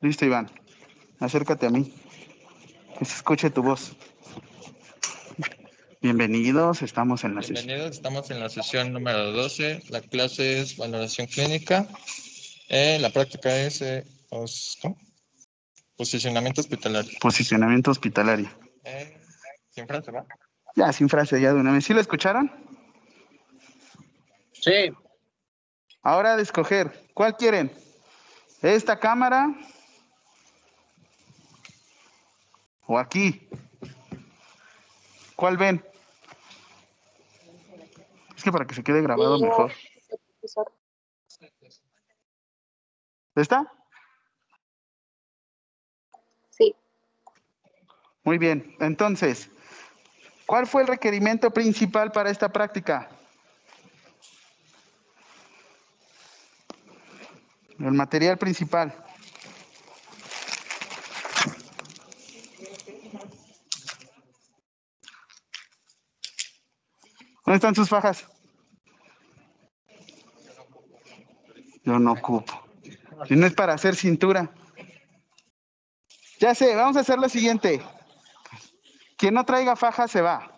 Listo, Iván. Acércate a mí. Que se escuche tu voz. Bienvenidos, estamos en la sesión. Bienvenidos, estamos en la sesión número 12. La clase es valoración clínica. La práctica es posicionamiento hospitalario. Posicionamiento hospitalario. Sin frase, ¿va? Ya, sin frase, ya de una vez. ¿Sí lo escucharon? Sí. Ahora de escoger. ¿Cuál quieren? ¿Esta cámara? ¿O aquí? ¿Cuál ven? Es que para que se quede grabado mejor. ¿Está? Sí. Muy bien. Entonces, ¿cuál fue el requerimiento principal para esta práctica? El material principal. ¿Dónde están sus fajas? Yo no ocupo. Y no es para hacer cintura. Ya sé, vamos a hacer lo siguiente. Quien no traiga faja se va.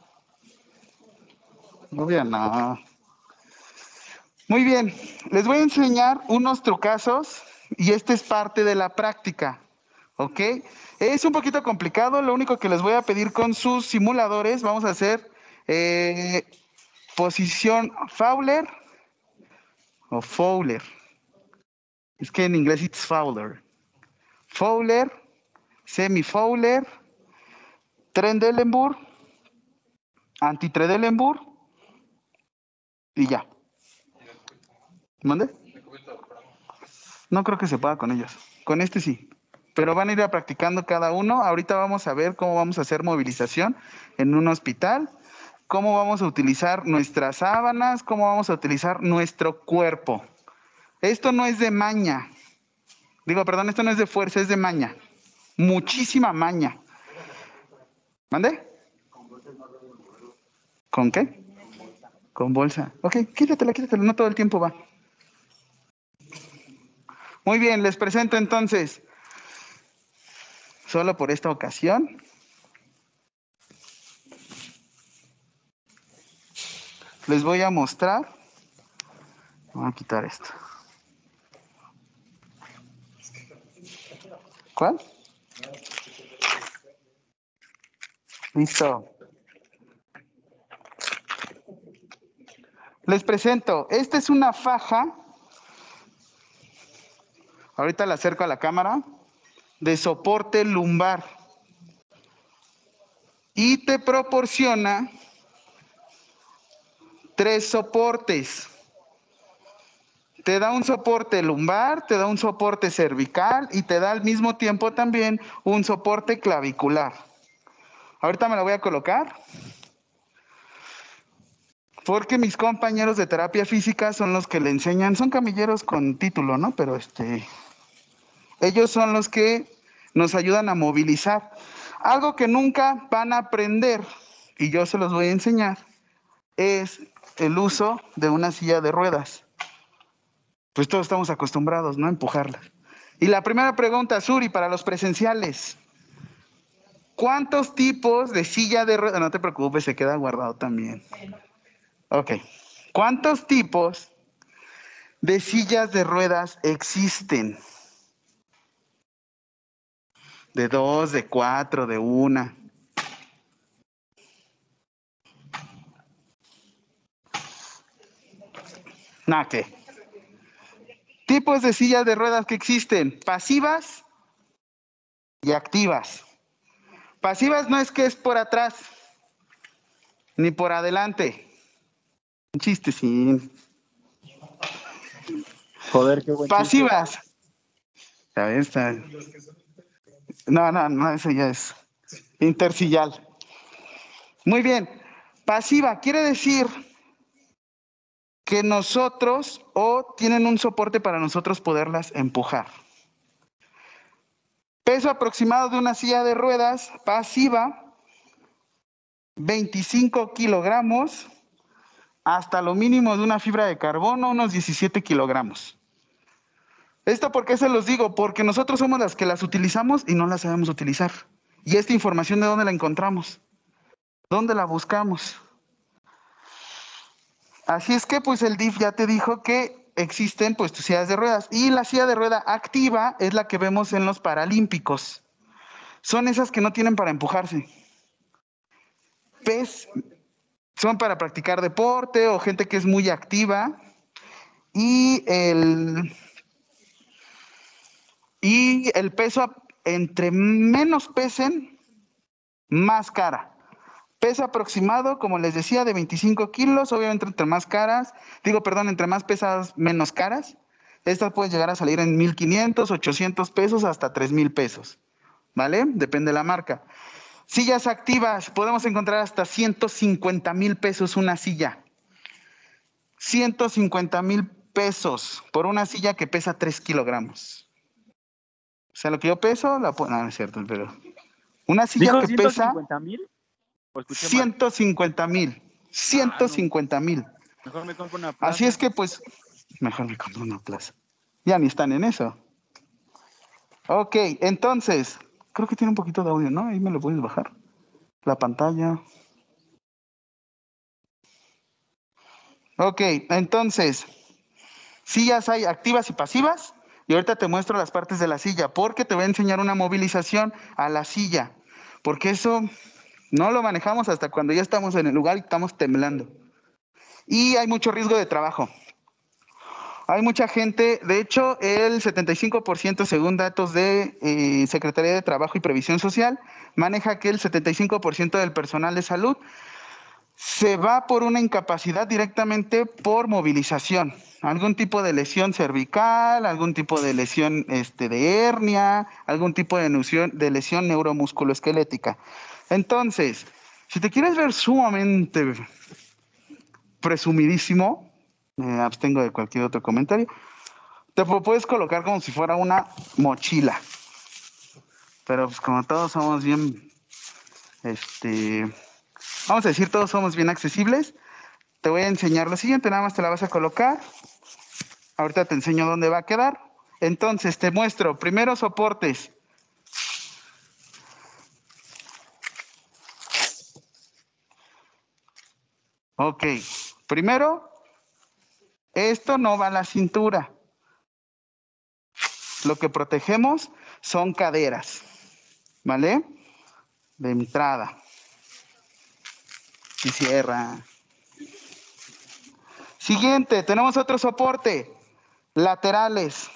Obvio, no. Muy bien, les voy a enseñar unos trucazos y este es parte de la práctica, ¿ok? Es un poquito complicado, lo único que les voy a pedir con sus simuladores, vamos a hacer posición Fowler o Fowler. Es que en inglés es Fowler. Fowler, Semi Fowler, Trendelenburg, Antitrendelenburg y ya. ¿Mande? No creo que se pueda con ellos. Con este sí. Pero van a ir practicando cada uno. Ahorita vamos a ver cómo vamos a hacer movilización en un hospital. Cómo vamos a utilizar nuestras sábanas. Cómo vamos a utilizar nuestro cuerpo. Esto no es de maña. Digo, perdón, esto no es de fuerza, es de maña. Muchísima maña. ¿Mande? ¿Con qué? Con bolsa. Ok, quítatela, quítatela. No todo el tiempo va. Muy bien, les presento entonces, solo por esta ocasión, les voy a mostrar, voy a quitar esto. ¿Cuál? Listo. Les presento, esta es una faja. Ahorita la acerco a la cámara, de soporte lumbar. Y te proporciona 3 soportes. Te da un soporte lumbar, te da un soporte cervical y te da al mismo tiempo también un soporte clavicular. Ahorita me la voy a colocar. Porque mis compañeros de terapia física son los que le enseñan, son camilleros con título, ¿no? Pero ellos son los que nos ayudan a movilizar. Algo que nunca van a aprender, y yo se los voy a enseñar, es el uso de una silla de ruedas. Pues todos estamos acostumbrados, ¿no? A empujarla. Y la primera pregunta, Suri, para los presenciales. ¿Cuántos tipos de silla de ruedas? No te preocupes, se queda guardado también. Ok. ¿Cuántos tipos de sillas de ruedas existen? De 2, de 4, de 1. Nah, ¿qué? Tipos de sillas de ruedas que existen, pasivas y activas. Pasivas no es que es por atrás, ni por adelante. Un chiste, sí. Joder, qué buen pasivas. Chiste. A ver, está. No, eso ya es intercillal. Muy bien. Pasiva quiere decir que nosotros tienen un soporte para nosotros poderlas empujar. Peso aproximado de una silla de ruedas pasiva, 25 kilogramos, hasta lo mínimo de una fibra de carbono, unos 17 kilogramos. ¿Esto por qué se los digo? Porque nosotros somos las que las utilizamos y no las sabemos utilizar. ¿Y esta información de dónde la encontramos? ¿Dónde la buscamos? Así es que pues el DIF ya te dijo que existen pues tus sillas de ruedas. Y la silla de rueda activa es la que vemos en los paralímpicos. Son esas que no tienen para empujarse. ¿Ves? Son para practicar deporte o gente que es muy activa. Y el peso, entre menos pesen, más cara. Peso aproximado, como les decía, de 25 kilos. Obviamente, entre más caras, entre más pesadas, menos caras. Estas pueden llegar a salir en 1,500, 800 pesos, hasta 3,000 pesos. ¿Vale? Depende de la marca. Sillas activas. Podemos encontrar hasta 150,000 pesos una silla. 150,000 pesos por una silla que pesa 3 kilogramos. O sea, lo que yo peso, la puedo... No, no es cierto, pero... Una silla que pesa... ¿150,000? 150,000. 150,000. Mejor me compro una plaza. Así es que, pues, mejor me compro una plaza. Ya ni están en eso. Ok, entonces, creo que tiene un poquito de audio, ¿no? Ahí me lo puedes bajar. La pantalla. Ok, entonces, sillas hay activas y pasivas. Y ahorita te muestro las partes de la silla, porque te voy a enseñar una movilización a la silla. Porque eso... no lo manejamos hasta cuando ya estamos en el lugar y estamos temblando. Y hay mucho riesgo de trabajo. Hay mucha gente, de hecho, el 75%, según datos de Secretaría de Trabajo y Previsión Social, maneja que el 75% del personal de salud se va por una incapacidad directamente por movilización. Algún tipo de lesión cervical, algún tipo de lesión de hernia, algún tipo de lesión neuromusculoesquelética. Entonces, si te quieres ver sumamente presumidísimo, me abstengo de cualquier otro comentario, te lo puedes colocar como si fuera una mochila. Pero pues como todos somos bien, vamos a decir, todos somos bien accesibles, te voy a enseñar lo siguiente, nada más te la vas a colocar. Ahorita te enseño dónde va a quedar. Entonces, te muestro primero soportes. Ok, primero, esto no va a la cintura. Lo que protegemos son caderas, ¿vale? De entrada. Y cierra. Siguiente, tenemos otro soporte. Laterales.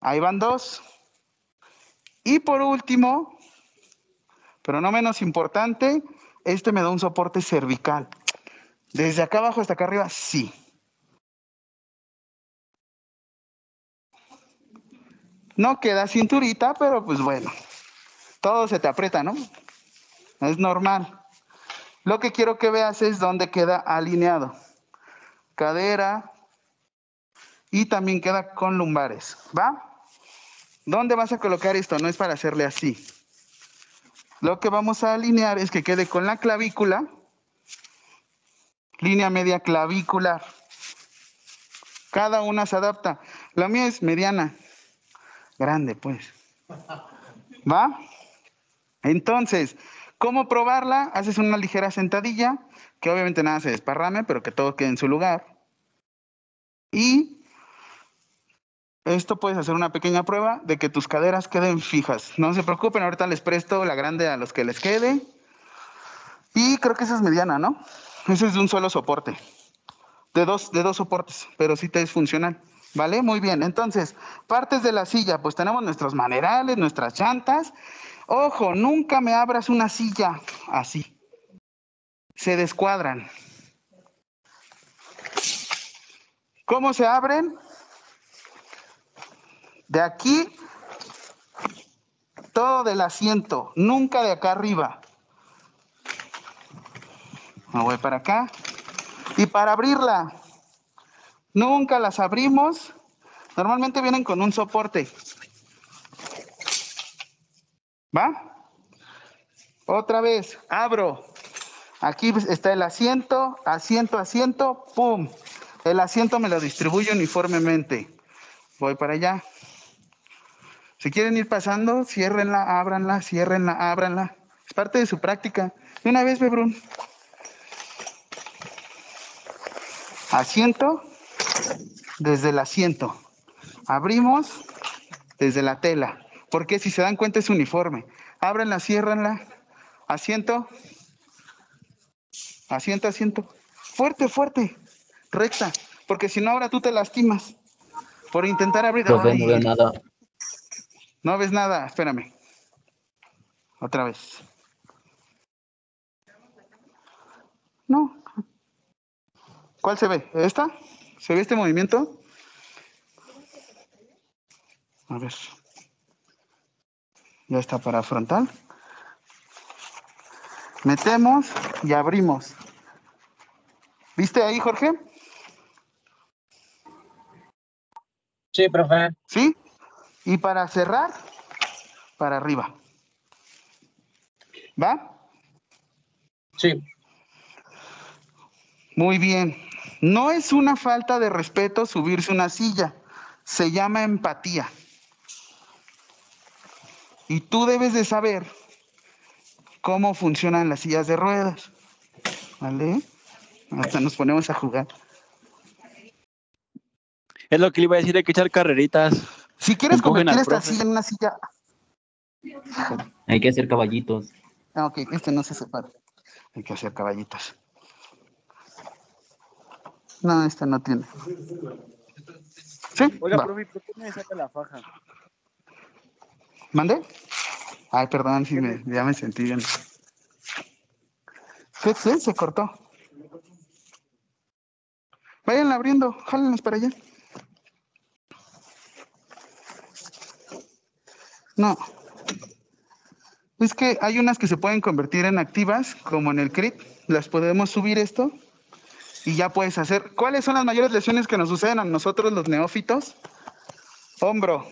Ahí van dos. Y por último, pero no menos importante... este me da un soporte cervical. Desde acá abajo hasta acá arriba, sí. No queda cinturita, pero pues bueno. Todo se te aprieta, ¿no? Es normal. Lo que quiero que veas es dónde queda alineado. Cadera. Y también queda con lumbares. ¿Va? ¿Dónde vas a colocar esto? No es para hacerle así. Lo que vamos a alinear es que quede con la clavícula, línea media clavicular. Cada una se adapta. La mía es mediana, grande pues. ¿Va? Entonces, ¿cómo probarla? Haces una ligera sentadilla, que obviamente nada se desparrame, pero que todo quede en su lugar. Y esto puedes hacer una pequeña prueba de que tus caderas queden fijas. No se preocupen, ahorita les presto la grande a los que les quede. Y creo que esa es mediana, ¿no? Esa es de un solo soporte. De dos soportes, pero sí te es funcional. ¿Vale? Muy bien. Entonces, partes de la silla. Pues tenemos nuestros manerales, nuestras llantas. Ojo, nunca me abras una silla así. Se descuadran. ¿Cómo se abren? De aquí, todo del asiento, nunca de acá arriba. Me voy para acá. Y para abrirla, nunca las abrimos. Normalmente vienen con un soporte. ¿Va? Otra vez, abro. Aquí está el asiento, asiento, asiento, ¡pum! El asiento me lo distribuyo uniformemente. voy para allá. Si quieren ir pasando, ciérrenla, ábranla, ciérrenla, ábranla. Es parte de su práctica. De una vez, Bebrun. Asiento, desde el asiento. Abrimos desde la tela. Porque si se dan cuenta es uniforme. Ábranla, ciérranla. Asiento. Asiento, asiento. Fuerte, fuerte. Recta. Porque si no, ahora tú te lastimas. Por intentar abrir. Profe, no veo nada. No ves nada, espérame. Otra vez. No. ¿Cuál se ve? ¿Esta? ¿Se ve este movimiento? A ver. Ya está para frontal. Metemos y abrimos. ¿Viste ahí, Jorge? Sí, profe. ¿Sí? Y para cerrar, para arriba. ¿Va? Sí. Muy bien. No es una falta de respeto subirse una silla. Se llama empatía. Y tú debes de saber cómo funcionan las sillas de ruedas. ¿Vale? Hasta nos ponemos a jugar. Es lo que le iba a decir, hay que echar carreritas. Si quieres convertir esta silla en una silla... Hay que hacer caballitos. Ah, ok, este no se separa. Hay que hacer caballitos. No, esta no tiene. ¿Sí? Oiga, va. Profe, ¿por qué me saca la faja? ¿Mandé? Ay, perdón, si me, ya me sentí bien. ¿Qué? Se cortó. Váyanla abriendo, jálenlas para allá. No, es que hay unas que se pueden convertir en activas, como en el CRIP, las podemos subir esto y ya puedes hacer. ¿Cuáles son las mayores lesiones que nos suceden a nosotros los neófitos? Hombro.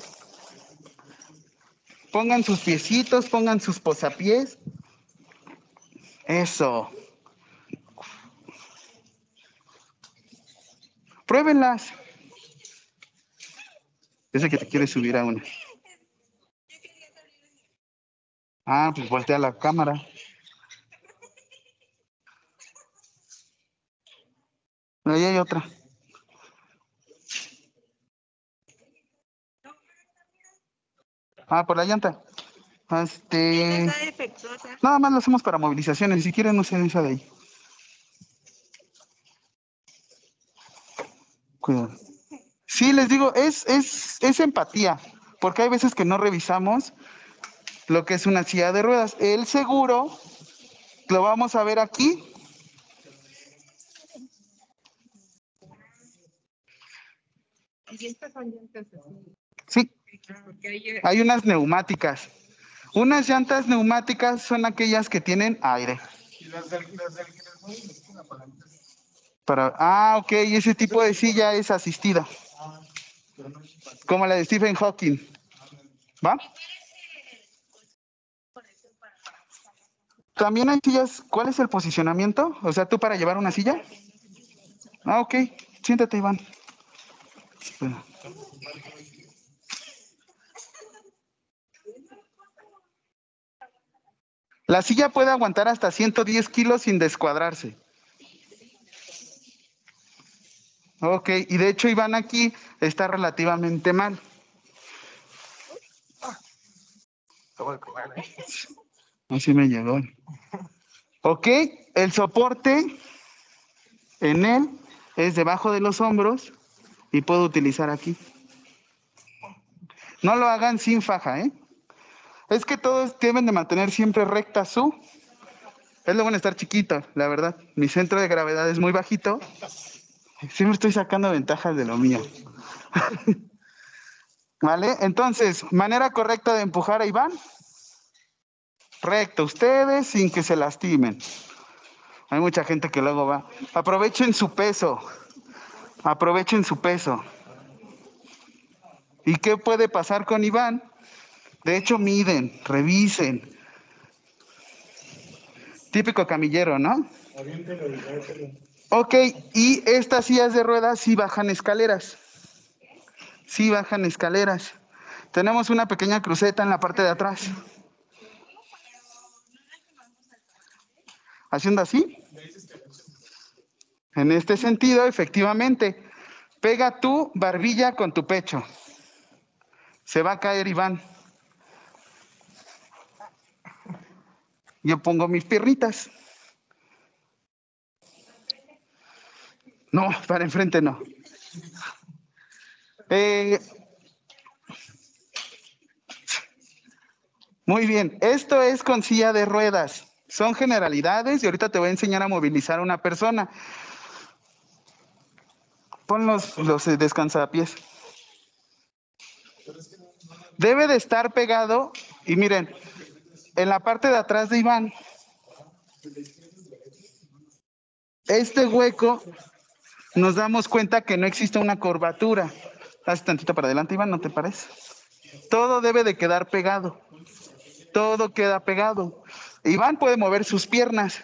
Pongan sus piecitos, pongan sus posapiés. Eso. Pruébenlas. Ese que te quiere subir a una. Ah, pues voltea la cámara. Ahí hay otra. Ah, por la llanta. Está defectuosa. Nada más lo hacemos para movilizaciones. Si quieren, no se den esa de ahí. Cuidado. Sí, les digo, es empatía. Porque hay veces que no revisamos lo que es una silla de ruedas. El seguro, lo vamos a ver aquí. Sí. Hay unas neumáticas. Unas llantas neumáticas son aquellas que tienen aire. Ok, ese tipo de silla es asistida. Como la de Stephen Hawking. ¿Va? También hay sillas. ¿Cuál es el posicionamiento? O sea, ¿tú para llevar una silla? Ah, ok. Siéntate, Iván. Espera. La silla puede aguantar hasta 110 kilos sin descuadrarse. Ok. Y de hecho, Iván aquí está relativamente mal. Así me llegó. Ok, el soporte en él es debajo de los hombros y puedo utilizar aquí. No lo hagan sin faja, ¿eh? Es que todos deben de mantener siempre recta su... Es lo bueno estar chiquito, la verdad. Mi centro de gravedad es muy bajito. Siempre estoy sacando ventajas de lo mío. ¿Vale? Entonces, manera correcta de empujar a Iván... Recto, ustedes sin que se lastimen. Hay mucha gente que luego va. Aprovechen su peso. Aprovechen su peso. ¿Y qué puede pasar con Iván? De hecho, miden, revisen. Típico camillero, ¿no? Ok, y estas sillas de ruedas sí bajan escaleras. Sí, bajan escaleras. Tenemos una pequeña cruceta en la parte de atrás. Haciendo así. En este sentido, efectivamente, pega tu barbilla con tu pecho. Se va a caer Iván. Yo pongo mis piernitas. No, para enfrente no. Muy bien, esto es con silla de ruedas. Son generalidades y ahorita te voy a enseñar a movilizar a una persona. Pon los descansapiés. Debe de estar pegado y miren, en la parte de atrás de Iván, este hueco nos damos cuenta que no existe una curvatura. Haz tantito para adelante, Iván, ¿no te parece? Todo debe de quedar pegado. Todo queda pegado. Iván puede mover sus piernas,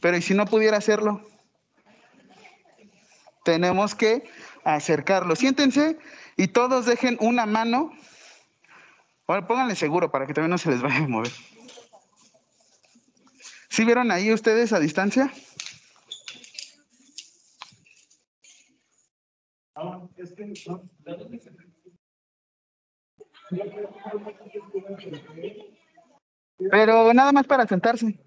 pero ¿y si no pudiera hacerlo? Tenemos que acercarlo. Siéntense y todos dejen una mano. Ahora pónganle seguro para que también no se les vaya a mover. ¿Sí vieron ahí ustedes a distancia? Pero nada más para sentarse.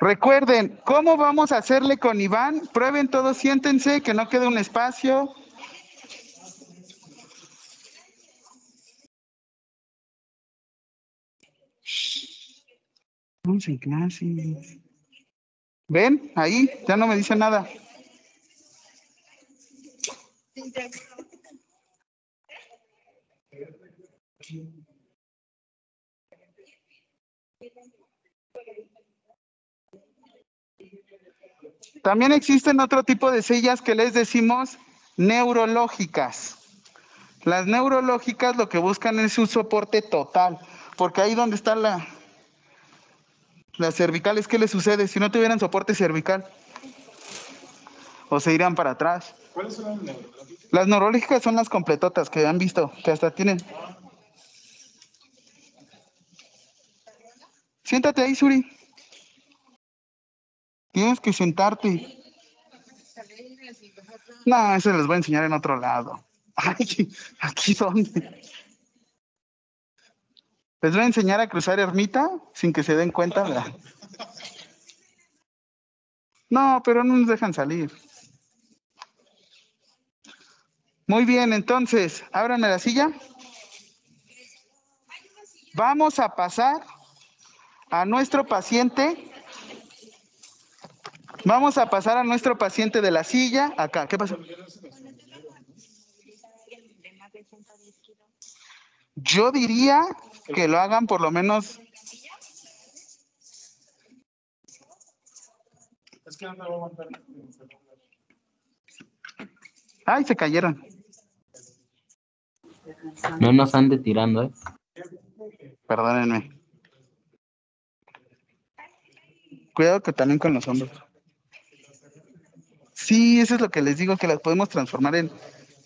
Recuerden, ¿cómo vamos a hacerle con Iván? Prueben todos, siéntense, que no quede un espacio. Vamos en clases. ¿Ven? Ahí, ya no me dice nada. También existen otro tipo de sillas que les decimos neurológicas. Las neurológicas lo que buscan es un soporte total, porque ahí donde está las cervicales, ¿qué les sucede? Si no tuvieran soporte cervical, o se irían para atrás. ¿Cuáles son las neurológicas? Las neurológicas son las completotas que han visto, que hasta tienen. Siéntate ahí, Suri. Tienes que sentarte. No, eso les voy a enseñar en otro lado. Ay, ¿aquí dónde? Les voy a enseñar a cruzar ermita sin que se den cuenta, ¿verdad? No, pero no nos dejan salir. Muy bien, entonces, ábranme la silla. Vamos a pasar a nuestro paciente. Vamos a pasar a nuestro paciente de la silla. Acá, ¿qué pasó? Yo diría que lo hagan por lo menos. Ay, se cayeron. No nos ande tirando, ¿eh? Perdónenme. Cuidado que también con los hombros. Sí, eso es lo que les digo, que las podemos transformar en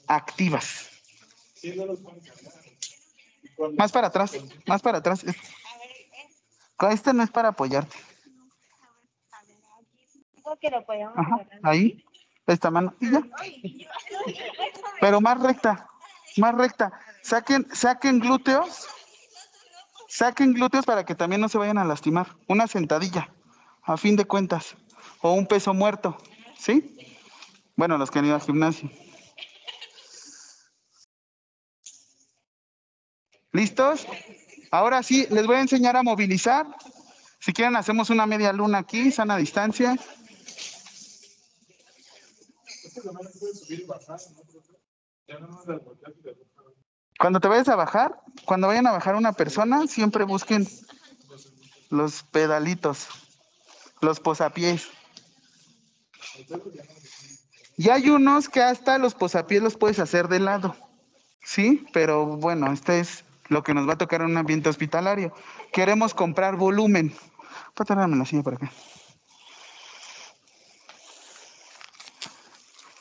activas. Más para atrás, más para atrás. Este no es para apoyarte. Ajá, ahí, esta mano. Y ya. Pero más recta, más recta. Saquen glúteos. Saquen glúteos para que también no se vayan a lastimar. Una sentadilla, a fin de cuentas. O un peso muerto. ¿Sí? Bueno, los que han ido al gimnasio. ¿Listos? Ahora sí, les voy a enseñar a movilizar. Si quieren, hacemos una media luna aquí, sana distancia. Cuando te vayas a bajar, cuando vayan a bajar una persona, siempre busquen los pedalitos, los posapiés. Y hay unos que hasta los posapiés los puedes hacer de lado, ¿sí? Pero bueno, este es lo que nos va a tocar en un ambiente hospitalario. Queremos comprar volumen. Voy a traerme la silla para acá.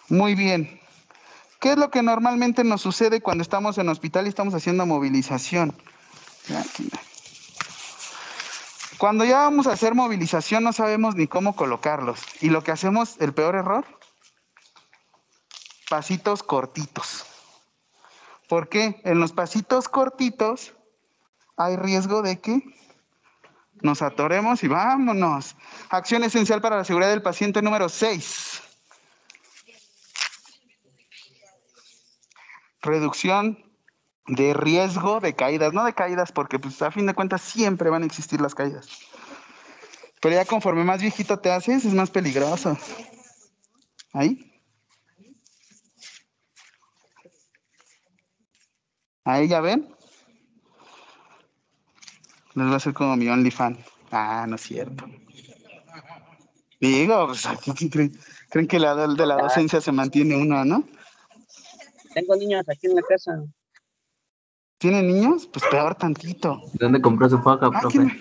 Muy bien. ¿Qué es lo que normalmente nos sucede cuando estamos en hospital y estamos haciendo movilización? Cuando ya vamos a hacer movilización no sabemos ni cómo colocarlos. Y lo que hacemos, el peor error, pasitos cortitos. ¿Por qué? En los pasitos cortitos hay riesgo de que nos atoremos y vámonos. Acción esencial para la seguridad del paciente número 6. Reducción de riesgo de caídas, no de caídas, porque pues, a fin de cuentas siempre van a existir las caídas. Pero ya conforme más viejito te haces, es más peligroso. Ahí. Ahí ya ven. Les va a hacer como mi OnlyFans. Ah, no es cierto. Digo, pues, ¿creen que de la docencia se mantiene uno, no? Tengo niños aquí en la casa. ¿Tienen niños? Pues peor tantito. ¿Dónde compró su paca, profe?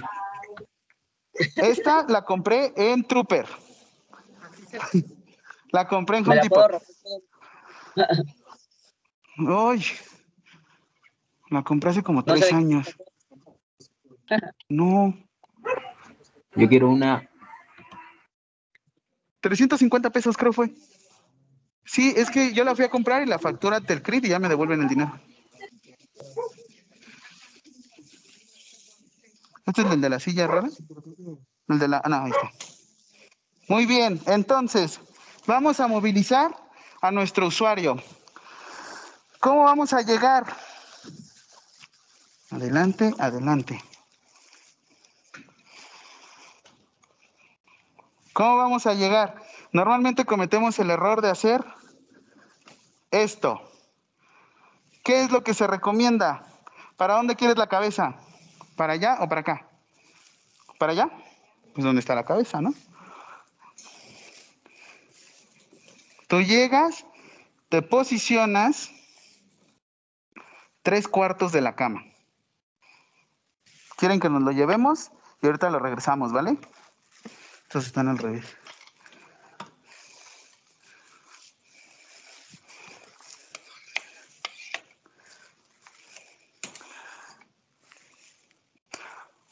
Esta la compré en Trooper. La compré en Home Depot. Uy, la compré hace como 3 años. No. Yo quiero una. 350 pesos creo fue. Sí, es que yo la fui a comprar y la factura del CRIP y ya me devuelven el dinero. ¿Este es el de la silla rara? El de la... no, ahí está. Muy bien, entonces, vamos a movilizar a nuestro usuario. ¿Cómo vamos a llegar? Adelante, adelante. ¿Cómo vamos a llegar? Normalmente cometemos el error de hacer esto. ¿Qué es lo que se recomienda? ¿Para dónde quieres la cabeza? ¿Para allá o para acá? ¿Para allá? Pues donde está la cabeza, ¿no? Tú llegas, te posicionas 3/4 de la cama. ¿Quieren que nos lo llevemos? Y ahorita lo regresamos, ¿vale? Estos están al revés.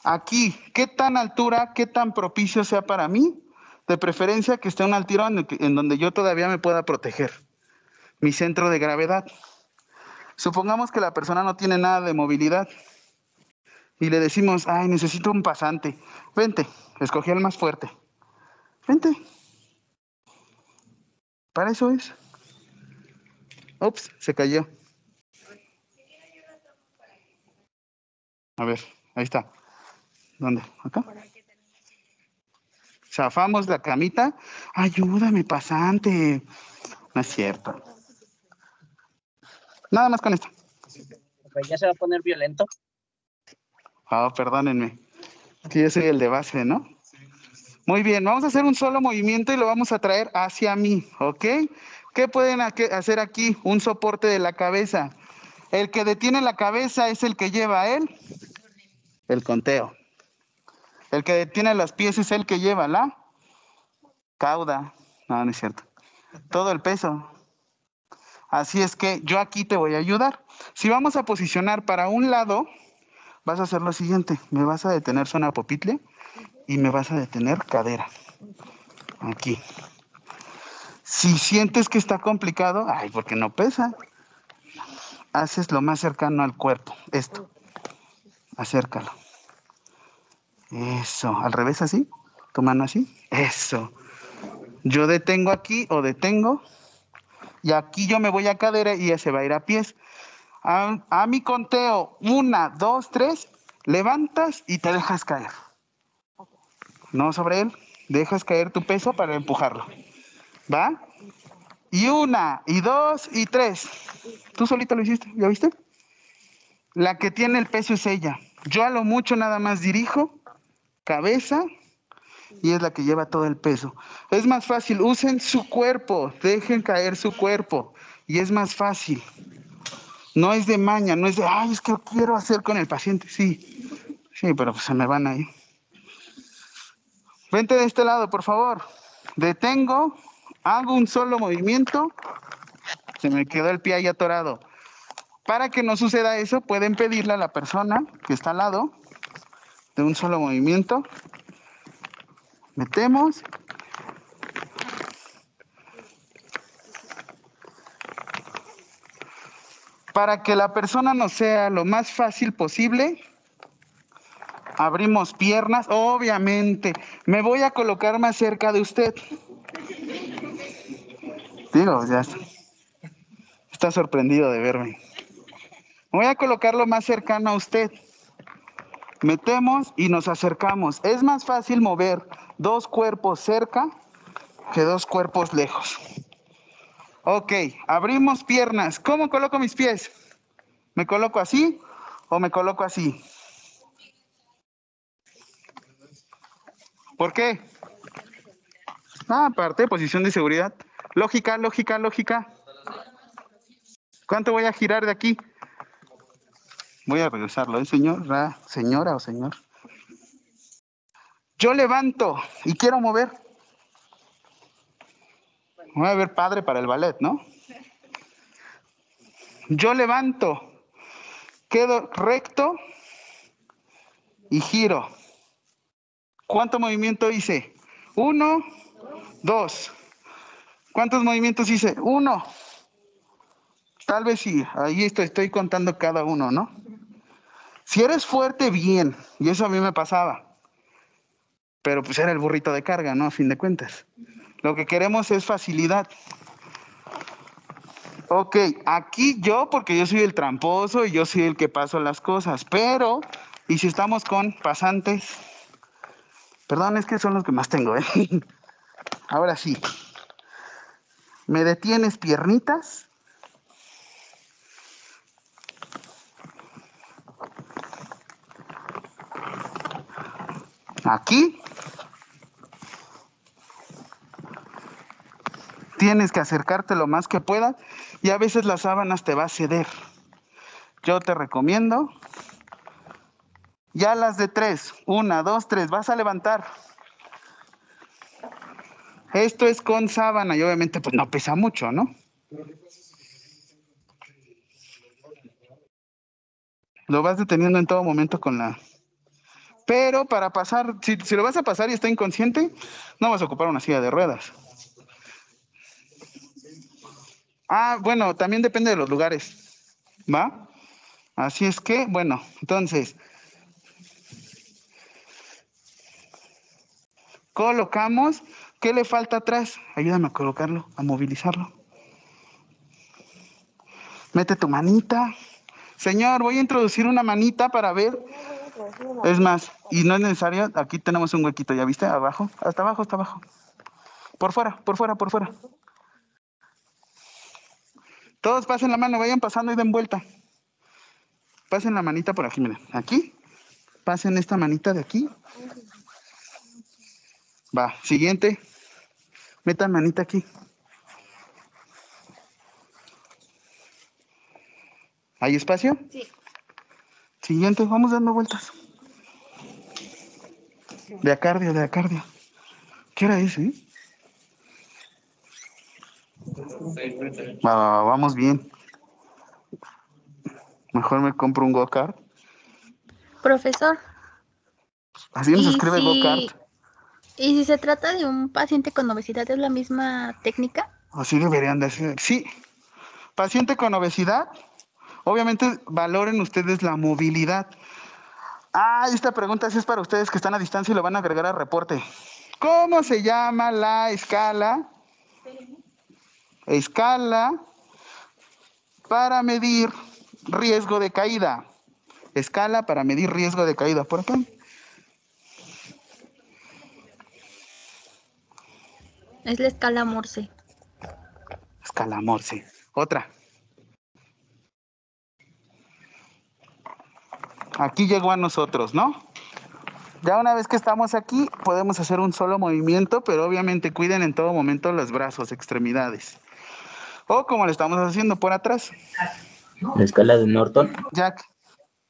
Aquí, ¿qué tan altura, qué tan propicio sea para mí? De preferencia que esté un altirón en donde yo todavía me pueda proteger. Mi centro de gravedad. Supongamos que la persona no tiene nada de movilidad. Y le decimos, ay, necesito un pasante. Vente, escogí al más fuerte. Vente. Para eso es. Ups, se cayó. A ver, ahí está. ¿Dónde? ¿Acá? Zafamos la camita. Ayúdame, pasante. No es cierto. Nada más con esto. ¿Ya se va a poner violento? Ah, perdónenme. Que yo soy el de base, ¿no? Muy bien, vamos a hacer un solo movimiento y lo vamos a traer hacia mí, ¿ok? ¿Qué pueden hacer aquí? Un soporte de la cabeza. El que detiene la cabeza es el que lleva el conteo. El que detiene los pies es el que lleva la cauda. No, no es cierto. Todo el peso. Así es que yo aquí te voy a ayudar. Si vamos a posicionar para un lado, vas a hacer lo siguiente. Me vas a detener zona popitle y me vas a detener cadera. Aquí. Si sientes que está complicado, ay, porque no pesa. Haces lo más cercano al cuerpo. Esto. Acércalo. Eso, al revés así, tu mano así, eso. Yo detengo aquí o detengo y aquí yo me voy a cadera y ya se va a ir a pies. A mi conteo, 1, 2, 3, levantas y te dejas caer. No sobre él, dejas caer tu peso para empujarlo. ¿Va? Y 1, 2, 3. Tú solita lo hiciste, ¿ya viste? La que tiene el peso es ella. Yo a lo mucho nada más dirijo cabeza y es la que lleva todo el peso. Es más fácil, usen su cuerpo, dejen caer su cuerpo y es más fácil. No es de maña, no es de, ay, es que lo quiero hacer con el paciente. Sí, sí, pero pues se me van ahí. Vente de este lado, por favor. Detengo, hago un solo movimiento. Se me quedó el pie ahí atorado. Para que no suceda eso, pueden pedirle a la persona que está al lado de un solo movimiento. Metemos. Para que la persona nos sea lo más fácil posible, abrimos piernas. Obviamente, me voy a colocar más cerca de usted. Digo, ya está sorprendido de verme. Me voy a colocar lo más cercano a usted. Metemos y nos acercamos. Es más fácil mover dos cuerpos cerca que dos cuerpos lejos. Ok, abrimos piernas. ¿Cómo coloco mis pies? ¿Me coloco así o me coloco así? ¿Por qué? Ah, aparte, posición de seguridad. Lógica, lógica, lógica. ¿Cuánto voy a girar de aquí? Voy a regresarlo, ¿eh, señora? ¿Señora o señor? Yo levanto y quiero mover. Voy a ver padre para el ballet, ¿no? Yo levanto, quedo recto y giro. ¿Cuánto movimiento hice? Uno, dos. ¿Cuántos movimientos hice? Uno. Tal vez sí, ahí estoy contando cada uno, ¿no? Si eres fuerte, bien. Y eso a mí me pasaba. Pero pues era el burrito de carga, ¿no? A fin de cuentas. Lo que queremos es facilidad. Ok, aquí yo, porque yo soy el tramposo y yo soy el que paso las cosas. Pero, ¿y si estamos con pasantes? Perdón, es que son los que más tengo, ¿eh? Ahora sí. Me detienes piernitas. Aquí. Tienes que acercarte lo más que puedas y a veces las sábanas te va a ceder. Yo te recomiendo. Ya las de tres. Una, dos, tres. Vas a levantar. Esto es con sábana y obviamente pues no pesa mucho, ¿no? Lo vas deteniendo en todo momento con la... Pero para pasar, si lo vas a pasar y está inconsciente, no vas a ocupar una silla de ruedas. Ah, bueno, también depende de los lugares, ¿va? Así es que, bueno, entonces, colocamos, ¿qué le falta atrás? Ayúdame a colocarlo, a movilizarlo. Mete tu manita. Señor, voy a introducir una manita para ver. Es más, y no es necesario, aquí tenemos un huequito, ¿ya viste? Abajo, hasta abajo, hasta abajo. Por fuera, por fuera, por fuera. Todos pasen la mano, vayan pasando y den vuelta. Pasen la manita por aquí, miren. Aquí. Pasen esta manita de aquí. Va, siguiente. Metan manita aquí. ¿Hay espacio? Sí. Siguiente, vamos dando vueltas. De acardio, de acardio. ¿Qué hora es, eh? Vamos bien. Mejor me compro un go-kart. Profesor. Así nos escribe si, go-kart. ¿Y si se trata de un paciente con obesidad, es la misma técnica? Así deberían decir. Sí. Paciente con obesidad, obviamente valoren ustedes la movilidad. Ah, esta pregunta sí es para ustedes que están a distancia y lo van a agregar al reporte. ¿Cómo se llama la escala? Escala para medir riesgo de caída. Escala para medir riesgo de caída. ¿Por acá? Es la escala Morse. Escala Morse. Otra. Aquí llegó a nosotros, ¿no? Ya una vez que estamos aquí, podemos hacer un solo movimiento, pero obviamente cuiden en todo momento los brazos, extremidades. O como lo estamos haciendo por atrás. La escala de Norton. Jack.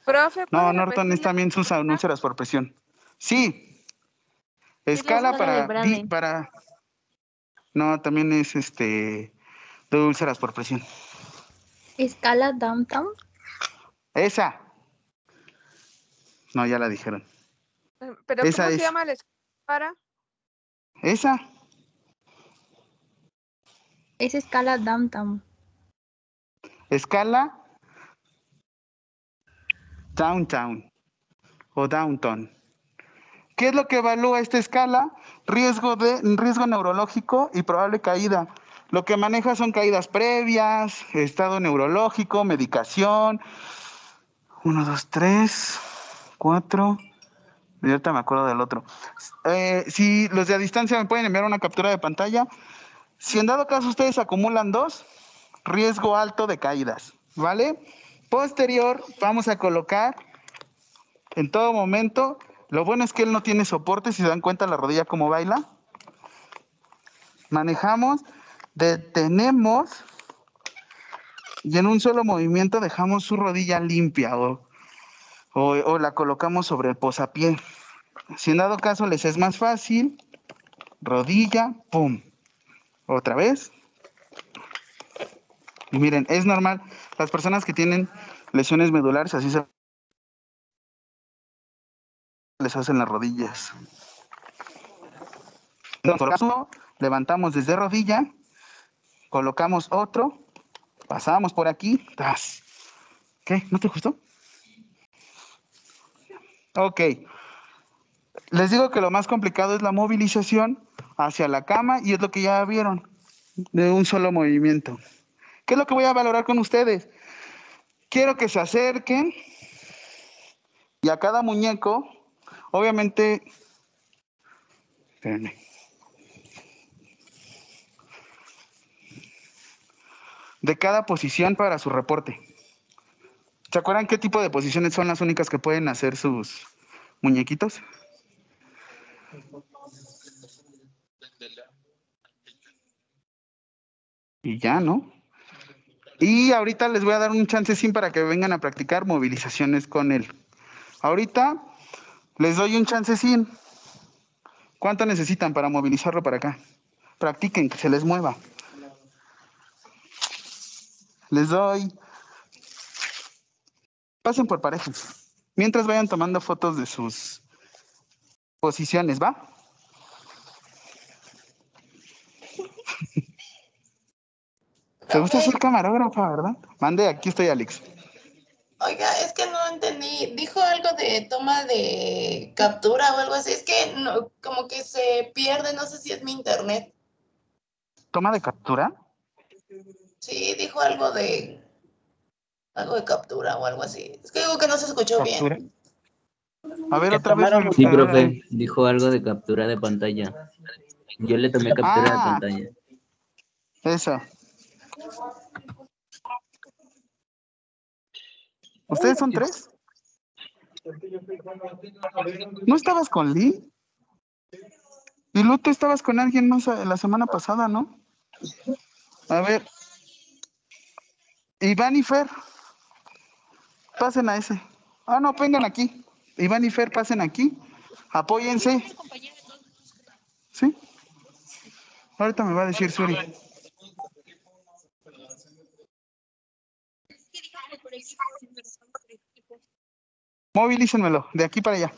Profe, no, Norton es también sus anuncios por presión. Sí. Escala para... No, también es de úlceras por presión. ¿Escala Downtown? Esa. No, ya la dijeron. ¿Pero esa cómo se llama la escala para? Esa. Es escala Downtown. Escala Downtown o Downtown. ¿Qué es lo que evalúa esta escala? Riesgo neurológico y probable caída. Lo que maneja son caídas previas, estado neurológico, medicación. 1, 2, 3, 4. Y ahorita me acuerdo del otro. Si los de a distancia me pueden enviar una captura de pantalla. Si en dado caso ustedes acumulan 2, riesgo alto de caídas, ¿vale? Posterior, vamos a colocar en todo momento... Lo bueno es que él no tiene soporte, si se dan cuenta la rodilla cómo baila. Manejamos, detenemos y en un solo movimiento dejamos su rodilla limpia o la colocamos sobre el posapié. Si en dado caso les es más fácil, rodilla, pum. Otra vez. Y miren, es normal. Las personas que tienen lesiones medulares así se... les hacen las rodillas. Levantamos desde rodilla, colocamos otro, pasamos por aquí. ¿Qué? ¿No te gustó? Ok. Les digo que lo más complicado es la movilización hacia la cama y es lo que ya vieron de un solo movimiento. ¿Qué es lo que voy a valorar con ustedes? Quiero que se acerquen y a cada muñeco... Obviamente, espérenme. De cada posición para su reporte. ¿Se acuerdan qué tipo de posiciones son las únicas que pueden hacer sus muñequitos? Y ya, ¿no? Y ahorita les voy a dar un chancecín para que vengan a practicar movilizaciones con él. Ahorita... les doy un chancecín. ¿Cuánto necesitan para movilizarlo para acá? Practiquen, que se les mueva. Les doy. Pasen por parejas. Mientras vayan tomando fotos de sus posiciones, ¿va? ¿Te gusta ser camarógrafa, verdad? Mande, aquí estoy, Alex. Oiga, es que no entendí, dijo algo de toma de captura o algo así, es que no, como que se pierde, no sé si es mi internet. ¿Toma de captura? Sí, dijo algo de captura o algo así, es que digo que no se escuchó ¿captura? Bien. A ver, otra vez. Sí, profe, dijo algo de captura de pantalla, yo le tomé captura de pantalla. Eso. ¿Ustedes son 3? ¿No estabas con Lee? Y luego tú estabas con alguien más la semana pasada, ¿no? A ver. Iván y Fer. Pasen a ese. Ah, no, vengan aquí. Iván y Fer, pasen aquí. Apóyense. ¿Sí? Ahorita me va a decir Suri. Movilícenmelo, de aquí para allá.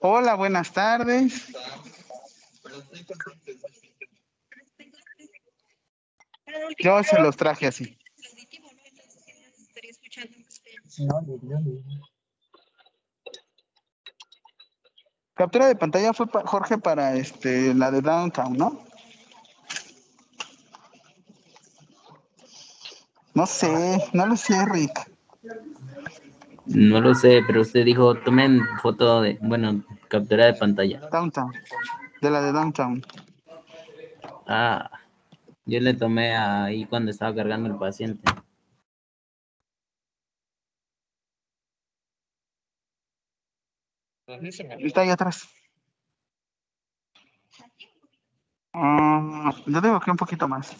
Hola, buenas tardes. Yo se los traje así. Captura de pantalla fue Jorge para la de Downtown, ¿no? No sé, no lo sé, Rick. No lo sé, pero usted dijo, tomen foto de, bueno, captura de pantalla. Downtown, de la de Downtown. Ah, yo le tomé ahí cuando estaba cargando el paciente. Está ahí atrás. Yo digo que un poquito más.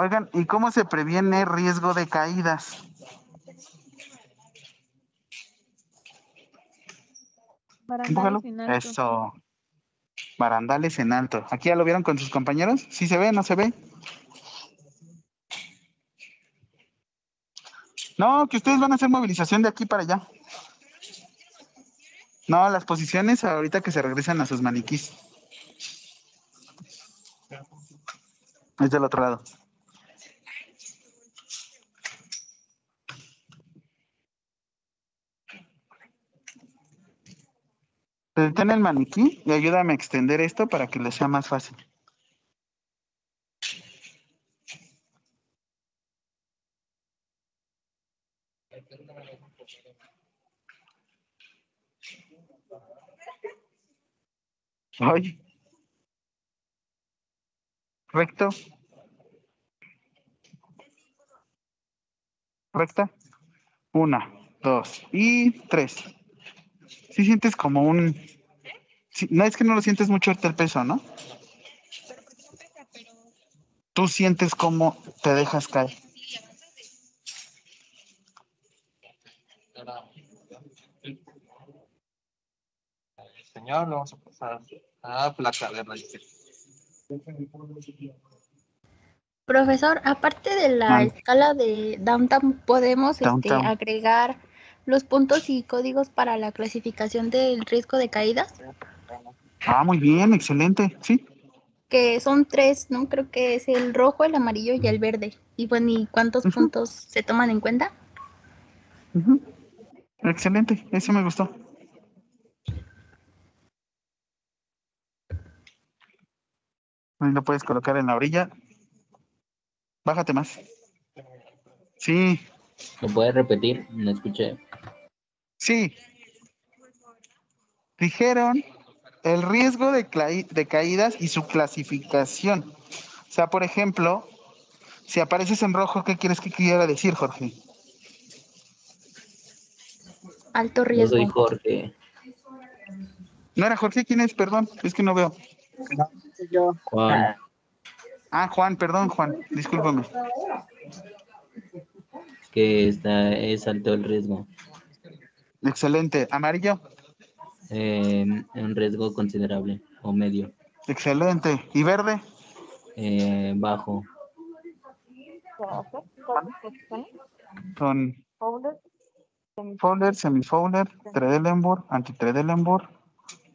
Oigan, ¿y cómo se previene riesgo de caídas? Barandales en alto. Eso. Barandales en alto. ¿Aquí ya lo vieron con sus compañeros? ¿Sí se ve? ¿No se ve? No, que ustedes van a hacer movilización de aquí para allá. No, las posiciones ahorita que se regresan a sus maniquís. Es del otro lado. Detén el maniquí y ayúdame a extender esto para que les sea más fácil. Ay. Recto. Recta. 1, 2 y 3. Sí sientes como un... Sí, no, es que no lo sientes mucho ahorita el peso, ¿no? Tú sientes como te dejas caer. Señor, lo vamos a pasar a placa de raíces. Profesor, aparte de la escala de Downtown, ¿podemos agregar los puntos y códigos para la clasificación del riesgo de caídas? Ah, muy bien, excelente, sí. Que son 3, ¿no? Creo que es el rojo, el amarillo y el verde. Y bueno, ¿y cuántos puntos se toman en cuenta? Excelente, eso me gustó. Ahí lo puedes colocar en la orilla. Bájate más. Sí. ¿Lo puedes repetir? No escuché. Sí. Dijeron el riesgo de caídas y su clasificación. O sea, por ejemplo, si apareces en rojo, ¿qué quieres que quiera decir, Jorge? Alto riesgo. Yo soy Jorge. ¿No era Jorge? ¿Quién es? Perdón, es que no veo. No, yo. Juan. Ah, Juan, perdón, Juan, discúlpame. Que está, es alto el riesgo. Excelente. ¿Amarillo? Un riesgo considerable o medio. Excelente. ¿Y verde? Bajo. Son Fowler, Semi Fowler, Trendelenburg, Antitrendelenburg.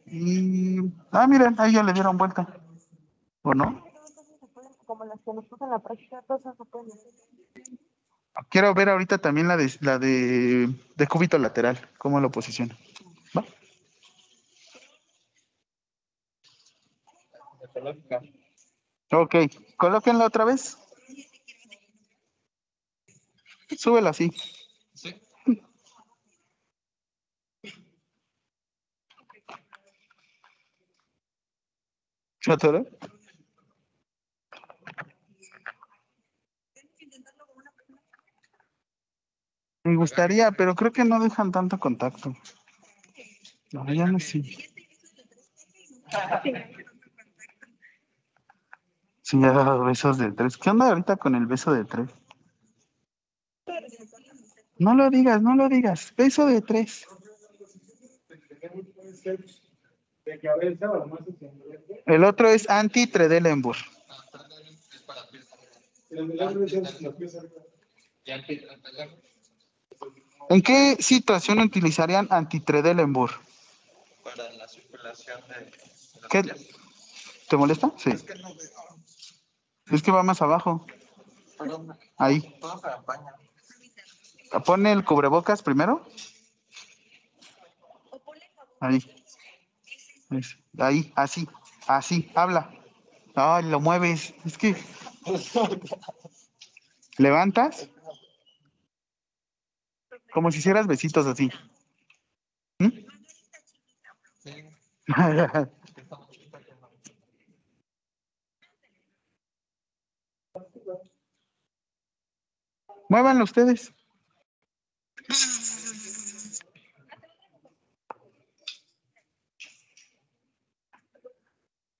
Y... Ah, miren, ahí ya le dieron vuelta. ¿O no? Como las que nos puso en la práctica, todas se pueden hacer. Quiero ver ahorita también la de cúbito lateral, cómo lo posiciona. ¿Va? Ok, colóquenla otra vez. Súbela así. Sí. ¿Se atoró? Me gustaría, pero creo que no dejan tanto contacto. No, ya no sé. Sí, ya ha dado besos de 3. ¿Qué onda ahorita con el beso de 3? No lo digas, no lo digas. Beso de 3. El otro es Antitrendelenburg. ¿En qué situación utilizarían Antitrendelenburg? Para la circulación de... ¿Qué? ¿Te molesta? Sí. Es que, no veo. Es que va más abajo. Perdón. Ahí. Todo se apaña. Pone el cubrebocas primero. Ahí. Ahí, así. Así, habla. Ay, lo mueves. Es que... ¿Levantas? Como si hicieras besitos así. ¿Mm? Sí. Muévanlo ustedes.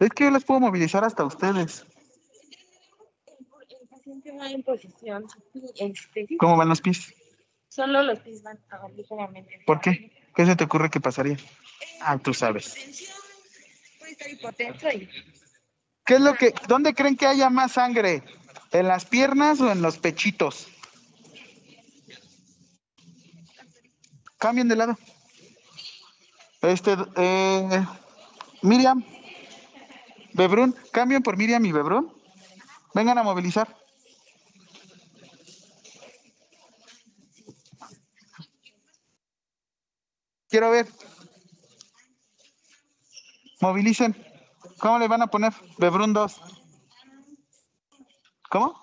Es que yo las puedo movilizar hasta ustedes. en posición. ¿Cómo van los pies? Solo los pies van ligeramente. ¿Por qué? ¿Qué se te ocurre que pasaría? Ah, tú sabes. Puede estar hipotenso y... ¿Qué es lo que, dónde creen que haya más sangre? ¿En las piernas o en los pechitos? Cambien de lado. Miriam, Bebrún, cambien por Miriam y Bebrún. Vengan a movilizar. Quiero ver. Movilicen. ¿Cómo le van a poner? Bebrún 2. ¿Cómo?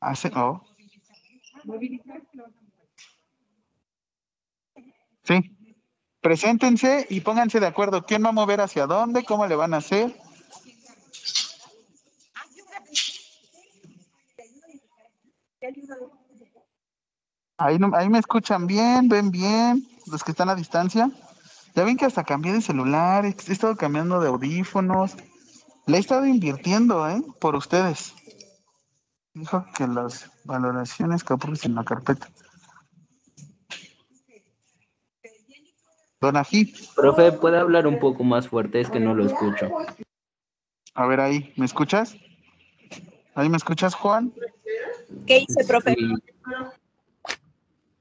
Hacen. Oh. Sí. Preséntense y pónganse de acuerdo. ¿Quién va a mover hacia dónde? ¿Cómo le van a hacer? Ahí me escuchan bien, ven bien, los que están a distancia. Ya ven que hasta cambié de celular, he estado cambiando de audífonos. Le he estado invirtiendo, por ustedes. Dijo que las valoraciones que aparecen en la carpeta. Don Ají. Profe, ¿puede hablar un poco más fuerte? Es que no lo escucho. A ver ahí, ¿me escuchas? ¿Ahí me escuchas, Juan? ¿Qué hice, profe? Sí.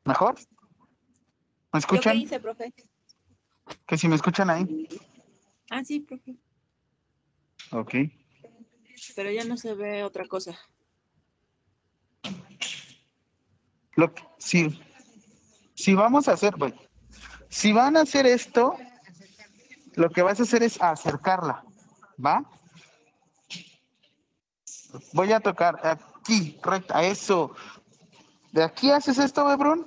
¿Mejor? ¿Me escuchan? ¿Qué hice, profe? Que si me escuchan ahí. Ah, sí, profe. Ok. Pero ya no se ve otra cosa. Si vamos a hacer, güey. Si van a hacer esto, lo que vas a hacer es acercarla, ¿va? Voy a tocar aquí, recta, eso. ¿De aquí haces esto, Bebrún?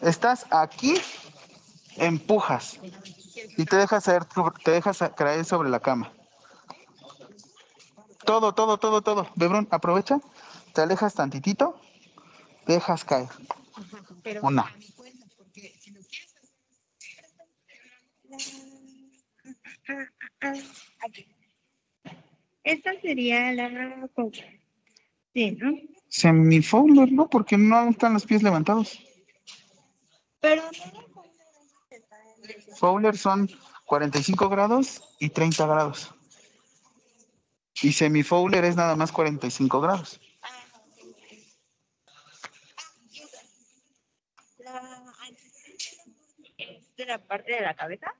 Estás aquí, empujas y te dejas caer sobre la cama. Todo. Bebrún, aprovecha, te alejas tantitito, dejas caer. Una. Esta sería la sí, ¿no? Semi Fowler, ¿no? Porque no están los pies levantados. Pero no. Fowler son 45 grados y 30 grados. Y Semi Fowler es nada más 45 grados. ¿De la parte de la cabeza?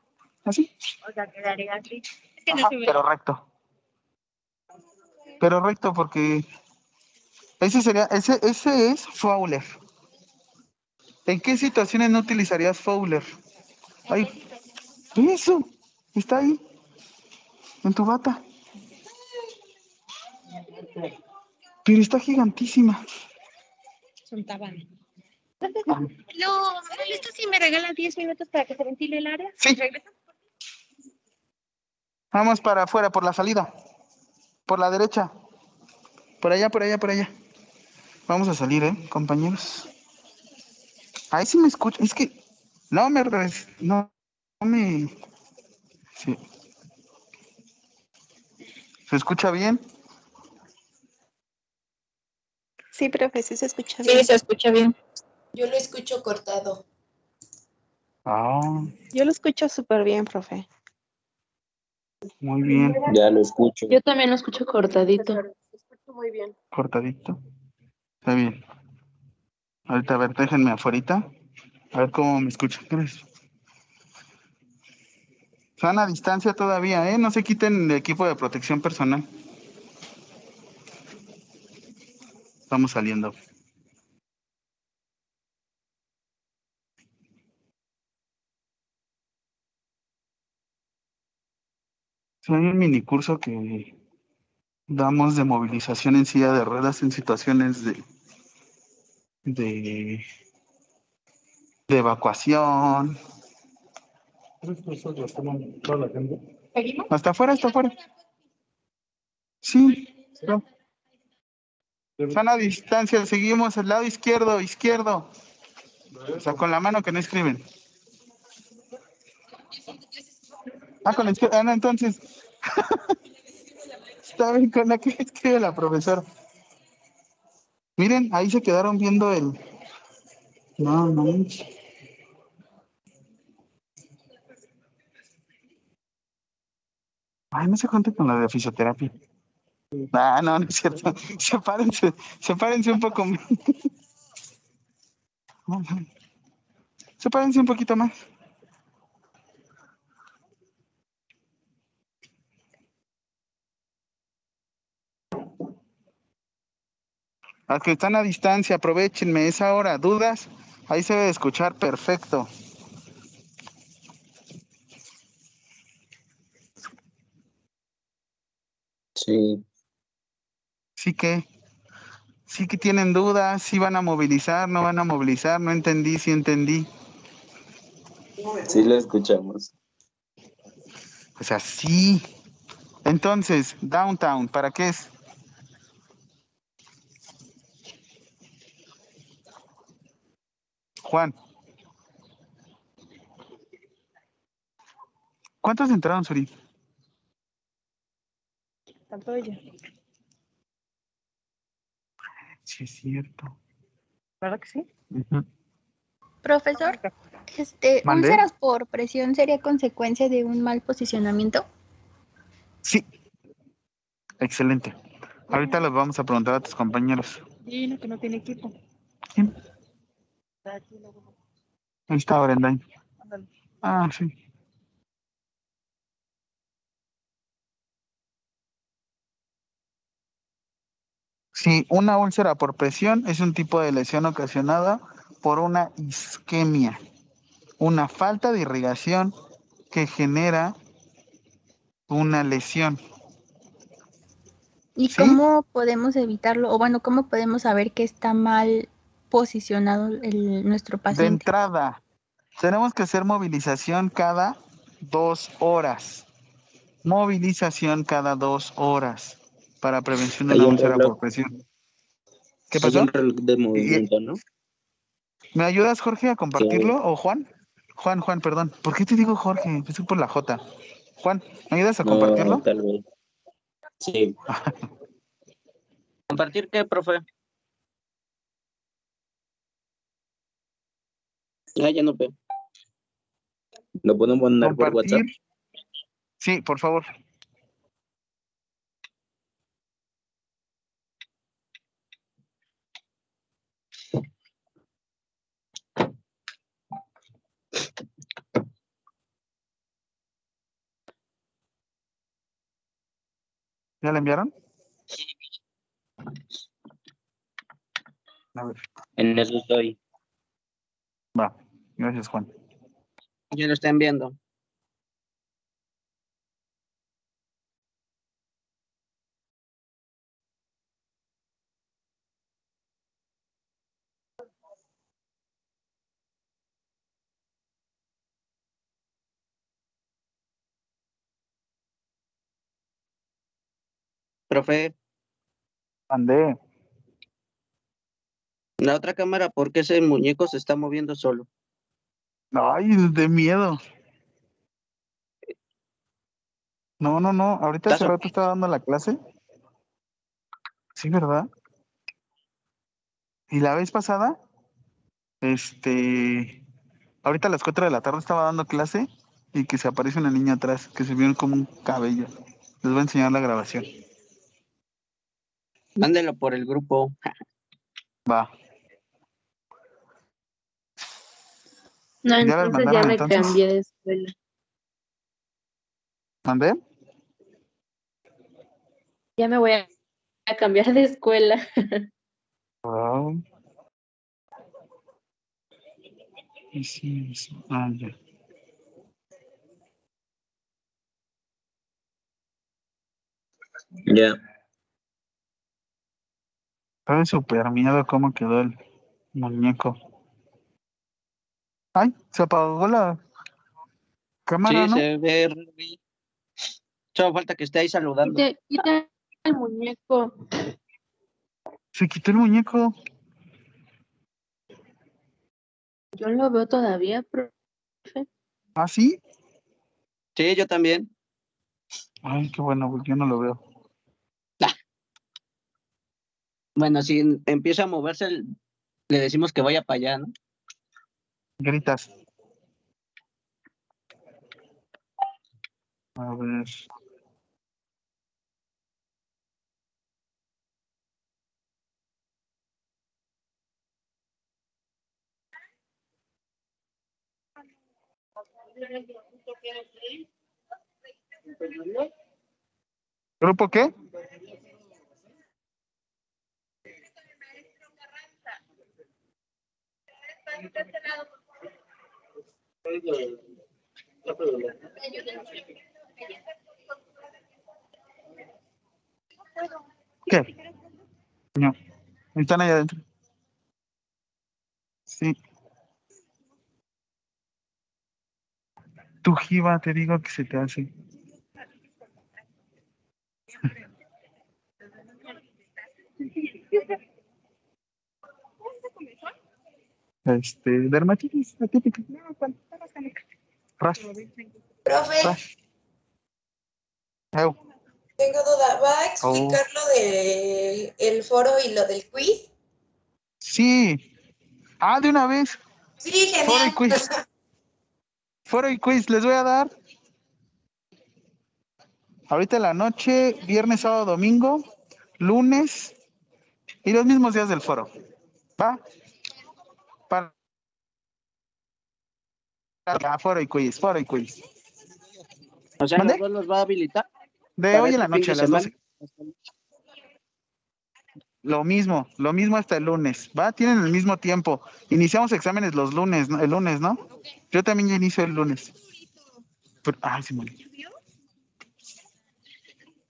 ¿Así? O sea, quedaría así. Es que ajá, no se ve. Pero recto. Pero recto porque... Ese es Fowler. ¿En qué situaciones no utilizarías Fowler? Ahí. Eso. Está ahí. En tu bata. Pero está gigantísima. Son tabanes. No, ¿listo si me regalas 10 minutos para que se ventile el área? Sí. Vamos para afuera, por la salida. Por la derecha. Por allá. Vamos a salir, compañeros. Ahí sí me escuchan. Es que no me... Sí. ¿Se escucha bien? Sí, profe, sí se escucha bien. Sí, se escucha bien. Yo lo escucho cortado. Yo lo escucho súper bien, profe. Muy bien. Ya lo escucho. Yo también lo escucho cortadito. Lo escucho muy bien. Cortadito. Está bien. Ahorita, a ver, déjenme afuera. A ver cómo me escuchan. Están a distancia todavía, No se quiten el equipo de protección personal. Estamos saliendo. Hay un minicurso que damos de movilización en silla de ruedas en situaciones de evacuación. Hasta afuera. Sí. No. Están a distancia, seguimos al lado izquierdo. O sea, con la mano que no escriben. Con la izquierda. No, entonces. Está bien, con la que escribe la profesora. Miren, ahí se quedaron viendo el... No, no. Ay, no se cuente con la de fisioterapia. Ah, no, no es cierto. Sepárense un poco más. Sepárense un poquito más. Los que están a distancia, aprovechenme esa hora. ¿Dudas? Ahí se debe escuchar perfecto. Sí. Sí que tienen dudas, sí van a movilizar, no van a movilizar, no entendí, sí entendí. Sí lo escuchamos. Pues así. Entonces, Downtown, ¿para qué es? Juan. ¿Cuántos entraron, Suri? Tanto ella. Sí, es cierto. ¿Verdad que sí? Uh-huh. Profesor, ¿úlceras por presión sería consecuencia de un mal posicionamiento? Sí. Excelente. Ahorita les vamos a preguntar a tus compañeros. Sí, no, que no tiene equipo. ¿Sí? Ahí está Brenda. Ah, sí. Sí, una úlcera por presión es un tipo de lesión ocasionada por una isquemia, una falta de irrigación que genera una lesión. ¿Y cómo podemos evitarlo? O bueno, ¿cómo podemos saber que está mal posicionado nuestro paciente? De entrada, tenemos que hacer movilización cada 2 horas. Movilización cada 2 horas. Para prevención de la úlcera por presión. ¿Qué pasó? Hay un reloj de movimiento, ¿no? ¿Me ayudas, Jorge, a compartirlo? Sí. ¿O Juan? Juan, perdón. ¿Por qué te digo Jorge? Empecé por la J. Juan, ¿me ayudas a compartirlo? Tal vez. Sí. ¿Compartir qué, profe? Ah, ya no veo. ¿Lo podemos mandar por WhatsApp? Sí, por favor. ¿Ya la enviaron? A ver. En eso estoy. Va, gracias Juan. Ya lo están viendo. Profe. Andé. La otra cámara, ¿por qué ese muñeco se está moviendo solo? Ay, de miedo. No. Ahorita hace rato estaba dando la clase. Sí, ¿verdad? Y la vez pasada, ahorita a las 4 de la tarde estaba dando clase y que se aparece una niña atrás, que se vio como un cabello. Les voy a enseñar la grabación. Mándelo por el grupo. Va. No, entonces ya me cambié de escuela. ¿Mandé? Ya me voy a cambiar de escuela. Wow. Sí. Ah, ya. Ya. Estaba súper miedo cómo quedó el muñeco. Ay, se apagó la cámara, sí, ¿no? Se ve. Solo falta que esté ahí saludando. Se quita el muñeco. Se quitó el muñeco. Yo lo veo todavía, profe. ¿Ah, sí? Sí, yo también. Ay, qué bueno, porque yo no lo veo. Bueno, si empieza a moverse, le decimos que vaya para allá, ¿no? Gritas. A ver. ¿Grupo qué? ¿Qué? No. ¿Están allá adentro? Sí. Tu jiba, te digo que se te hace. Dermatitis atípica. No, cuando estabas en el... Ras. Profe. Ras. Tengo duda. ¿Va a explicar lo del foro y lo del quiz? Sí. Ah, de una vez. Sí, genial. Foro y quiz. Foro y quiz les voy a dar. Ahorita en la noche, viernes, sábado, domingo, lunes y los mismos días del foro. ¿Va? Foro y quiz. O sea, ¿los dos los va a habilitar? De hoy en la noche, a las 12. Lo mismo hasta el lunes, ¿va? Tienen el mismo tiempo. Iniciamos exámenes los lunes, ¿no? El lunes, ¿no? Yo también ya inicio el lunes. Pero, ay, se murió.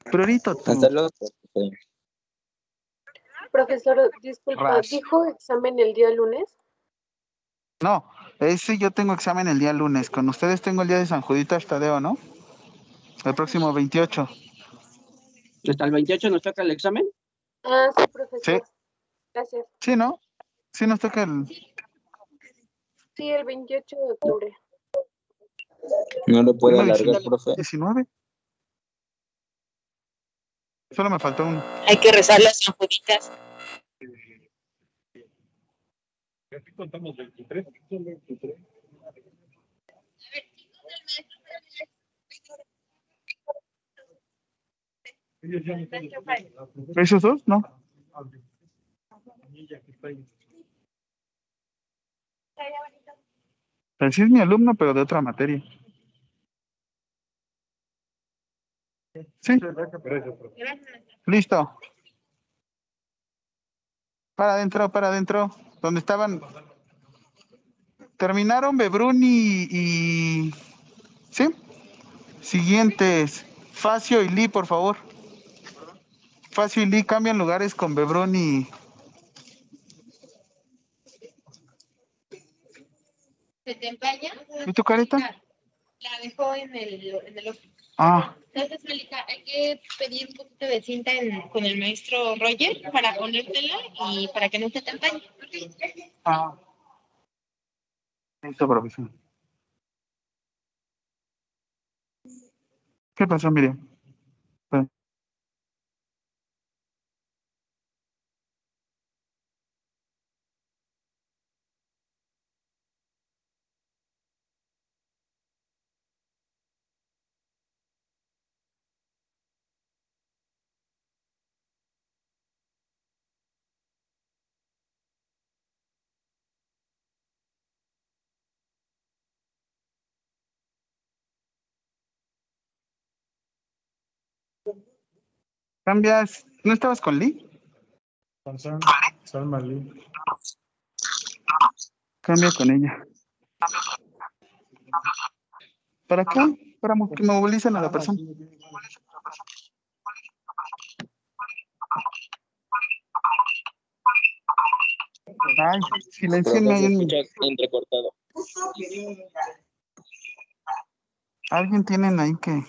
Prorito. Hasta luego. Profesor, disculpa, ¿dijo examen el día lunes? No, ese yo tengo examen el día lunes. Con ustedes tengo el día de San Judito Tadeo, ¿no? El próximo 28. ¿Hasta el 28 nos toca el examen? Ah, sí, profesor. Sí. Gracias. Sí, ¿no? Sí, nos toca el... Sí, el 28 de octubre. No lo puedo alargar, profe. 19. Solo me faltó uno. Hay que rezar las San Juditas. Aquí contamos 23. ¿Esos dos? No. Así es mi alumno, pero de otra materia. Sí. Listo. Para adentro, para adentro. Donde estaban. Terminaron Bebrún y... ¿Sí? Siguientes. Facio y Lee, por favor. Facio y Lee cambian lugares con Bebrún y... ¿Se te empaña? ¿Y tu careta? La dejó en el ojo. Ah. Entonces, Melita, hay que pedir un poquito de cinta con el maestro Roger para ponértela y para que no se te empañe. Ah. Listo, profesor. ¿Qué pasó, Miriam? Cambias. ¿No estabas con Lee? Con Salma Lee. Cambia con ella. ¿Para acá? Para que movilizan a la persona. Ay, silencien ahí en... entrecortado. ¿Alguien tienen ahí que...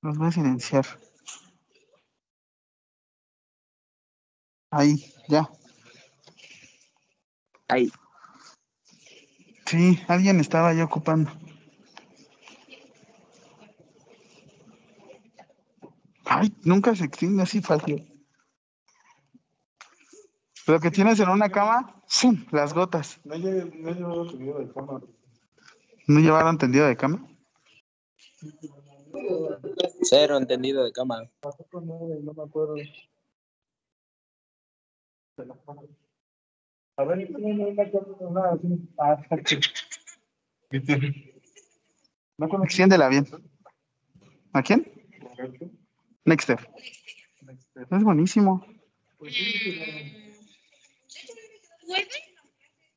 Los voy a silenciar. Ahí, ya. Ahí. Sí, alguien estaba ahí ocupando. Ay, nunca se extiende así fácil. Lo que tienes en una cama, sí, las gotas. No llevaron tendido de cama. ¿No llevaron tendido de cama? Cero entendido de cama. No me acuerdo. A ver, no me acuerdo nada. No conozco. Extiéndela bien. ¿A quién? Nexter. Es buenísimo.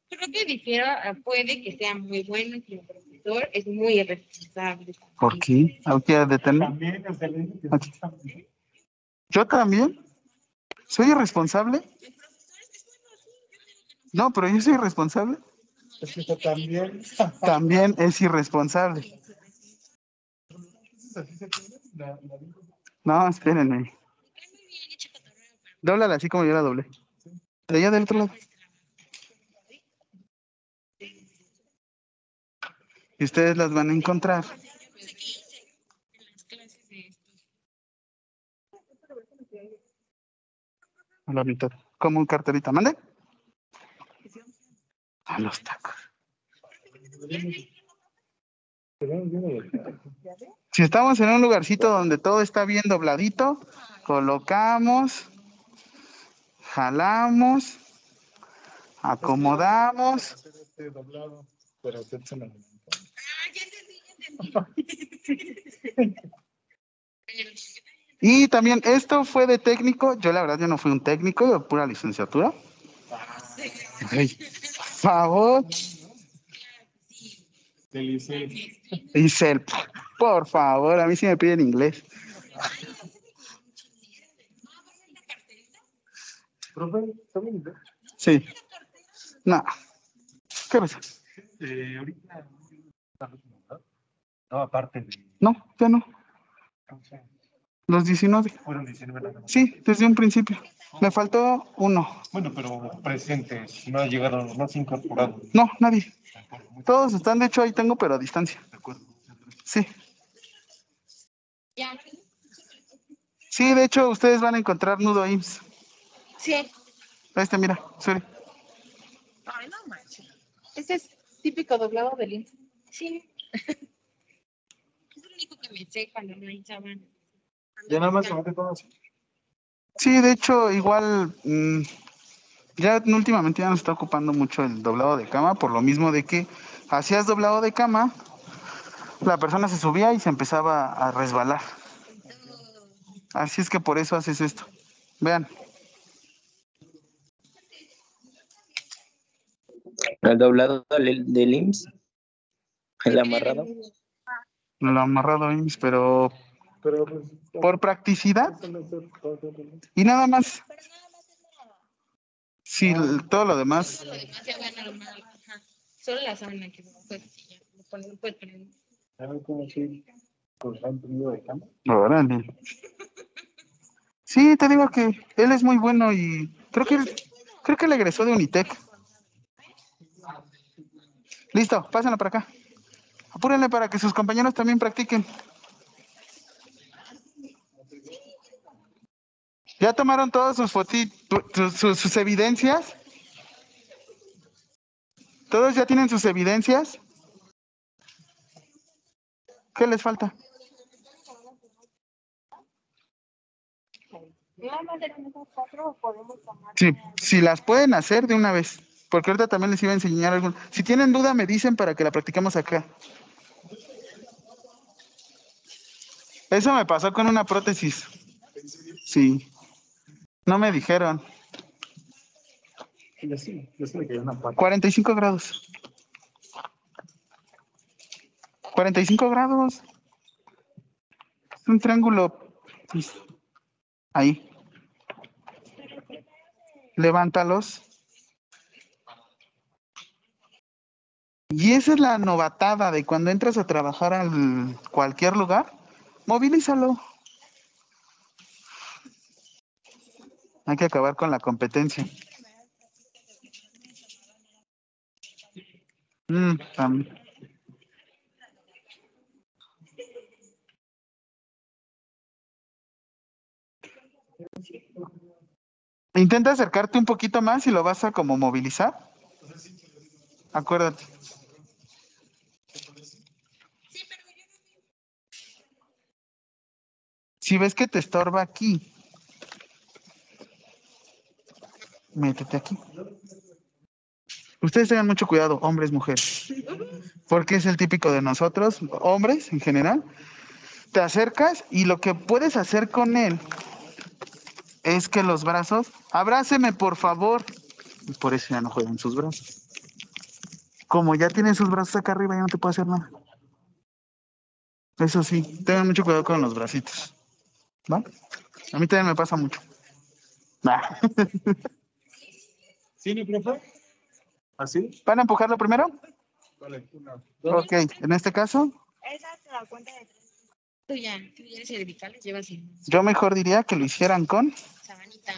Creo que difiero, puede que sea muy bueno, que el profesor es muy irresponsable. ¿Por qué? ¿Quieres detener? ¿Yo también? ¿Soy irresponsable? No, pero yo soy irresponsable. Es que tú también. También es irresponsable. No, espérenme. Dóblala así como yo la doblé. De allá del otro lado. Y ustedes las van a encontrar. A la mitad. Como un carterita. ¿Mande? A los tacos. Si estamos en un lugarcito donde todo está bien dobladito, colocamos, jalamos, acomodamos. Y también esto fue de técnico. Yo la verdad yo no fui un técnico, yo pura licenciatura. Ay, por favor. Isel, por favor, a mí sí me piden inglés. ¿Profe? Sí. No. ¿Qué pasa? Ahorita no, aparte de... No, ya no. Los 19. Fueron 19. Sí, desde un principio. Me faltó uno. Bueno, pero presentes, no llegaron, no se incorporaron. No, nadie. Todos están, de hecho ahí tengo, pero a distancia. De acuerdo. Sí. Sí, de hecho ustedes van a encontrar nudo IMSS. Sí. Este, mira, sorry. Ay, no manches. Este es típico doblado del IMSS. Sí. Es lo único que me sé cuando no hinchaban. Ya nada más se mete todo así. Sí, de hecho, igual ya últimamente ya nos está ocupando mucho el doblado de cama, por lo mismo de que hacías doblado de cama, la persona se subía y se empezaba a resbalar. Así es que por eso haces esto. Vean. El doblado del IMSS. El amarrado. El amarrado IMSS, pero... por practicidad y nada más. Sí, todo lo demás. Solo la sábana que no puedes prender. ¿Saben cómo se corta un trío de cama? Órale. Sí, te digo que él es muy bueno y creo que él egresó de Unitec. Listo, pásenla para acá. Apúrenle para que sus compañeros también practiquen. ¿Ya tomaron todas sus sus evidencias? ¿Todos ya tienen sus evidencias? ¿Qué les falta? Sí, si las pueden hacer de una vez, porque ahorita también les iba a enseñar algún. Si tienen duda me dicen para que la practiquemos acá. Eso me pasó con una prótesis. Sí. No me dijeron. 45 grados. 45 grados. Un triángulo. Ahí. Levántalos. Y esa es la novatada de cuando entras a trabajar a cualquier lugar. Movilízalo. Hay que acabar con la competencia. Intenta acercarte un poquito más y lo vas a como movilizar. Acuérdate. Si ves que te estorba aquí, métete aquí. Ustedes tengan mucho cuidado, hombres, mujeres, porque es el típico de nosotros, hombres en general. Te acercas y lo que puedes hacer con él es que los brazos, abráceme por favor, y por eso ya no juegan sus brazos. Como ya tienen sus brazos acá arriba, ya no te puede hacer nada. Eso sí, tengan mucho cuidado con los bracitos, ¿va? A mí también me pasa mucho. Nah. ¿Tiene, profe? ¿Así? ¿Van a empujarlo primero? Vale, una, dos. Ok, en este caso. Esa te da cuenta de tres. Tú ya cervicales, lleva así. Yo mejor diría que lo hicieran con sabanita.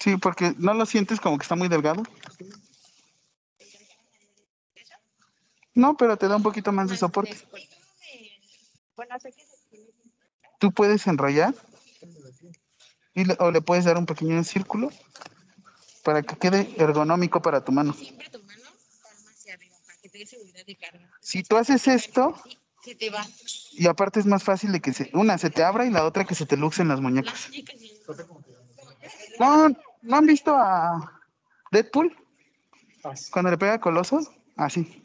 Sí, porque no lo sientes como que está muy delgado. Sí. No, pero te da un poquito más de soporte. Tú puedes enrollar y o le puedes dar un pequeño círculo para que quede ergonómico para tu mano. Siempre tu mano palma hacia arriba para que te dé seguridad de carga. Si tú haces esto, se te va. Y aparte es más fácil de que una se te abra y la otra que se te luxen las muñecas. ¿No han visto a Deadpool? Cuando le pega a Coloso, así.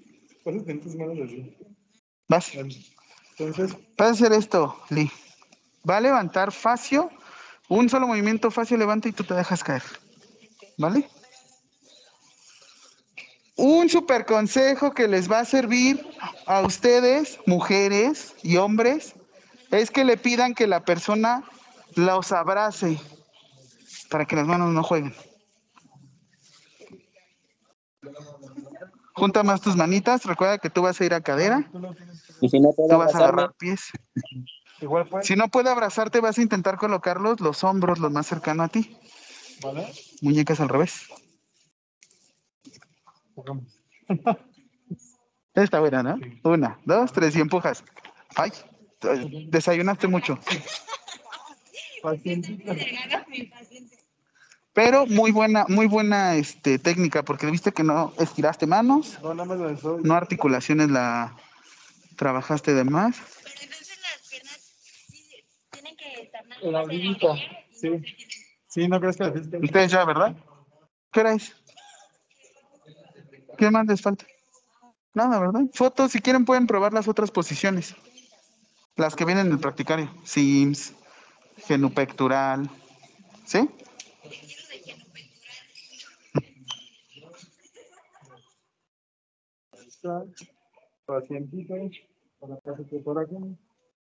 ¿Vas? Entonces, vas a hacer esto, Lee. Va a levantar facio, un solo movimiento facio levanta y tú te dejas caer, ¿vale? Un super consejo que les va a servir a ustedes, mujeres y hombres, es que le pidan que la persona los abrace para que las manos no jueguen. Junta más tus manitas, recuerda que tú vas a ir a cadera. Y si no puedo abrazarme, vas a agarrar pies. Igual puede. Si no puede abrazarte, vas a intentar colocarlos los hombros, los más cercanos a ti. ¿Vale? Muñecas al revés. Está buena, ¿no? Sí. 1, 2, 3 y empujas. Ay, desayunaste mucho. Pero muy buena técnica, porque viste que no estiraste manos, no articulaciones la trabajaste de más. Pero entonces las piernas sí, tienen que estar más en la orillita, sí. Sí, no crees que la viste. Ustedes ya, ¿verdad? ¿Qué hora es? ¿Qué más les falta? Nada, ¿verdad? Fotos, si quieren pueden probar las otras posiciones. Las que vienen del practicario. Sims, genupectoral, ¿sí?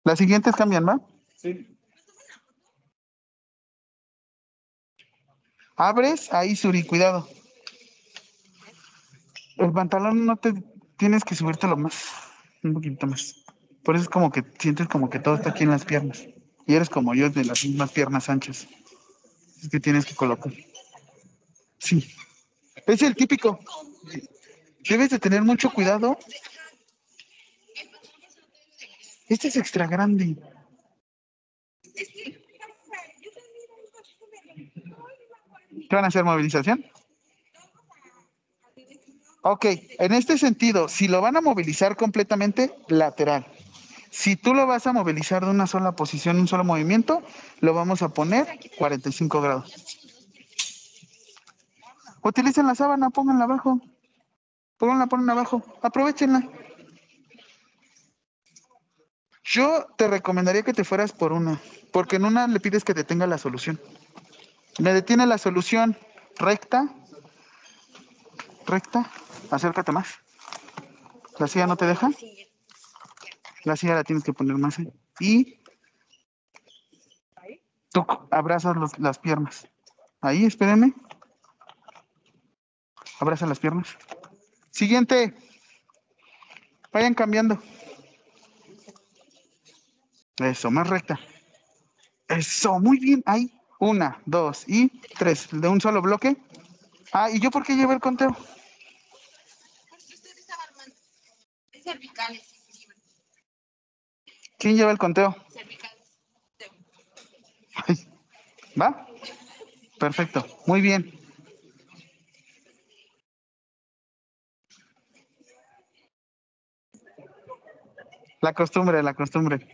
Las siguientes cambian, ¿va? Sí. Abres, ahí Suri, cuidado. El pantalón no te tienes que subírtelo más, un poquito más. Por eso es como que sientes como que todo está aquí en las piernas. Y eres como yo, de las mismas piernas anchas. Es que tienes que colocar. Sí. Es el típico. Debes de tener mucho cuidado. Este es extra grande. ¿Qué van a hacer, movilización? Ok, en este sentido, si lo van a movilizar completamente, lateral. Si tú lo vas a movilizar de una sola posición, un solo movimiento, lo vamos a poner 45 grados. Utilicen la sábana, pónganla abajo. Pónganla, ponen abajo. Aprovechenla. Yo te recomendaría que te fueras por una, porque en una le pides que te tenga la solución. Le detiene la solución recta. Recta. Acércate más. La silla no te deja. La silla la tienes que poner más ahí. Y tú abrazas las piernas. Ahí, espérenme. Abraza las piernas. Siguiente. Vayan cambiando. Eso, más recta. Eso, muy bien. Ahí. 1, 2 y 3. De un solo bloque. Ah, ¿y yo por qué llevo el conteo? Porque usted estaba armando. Es cervicales. ¿Quién lleva el conteo? Cervicales. Ay, ¿va? Perfecto, muy bien. La costumbre, la costumbre.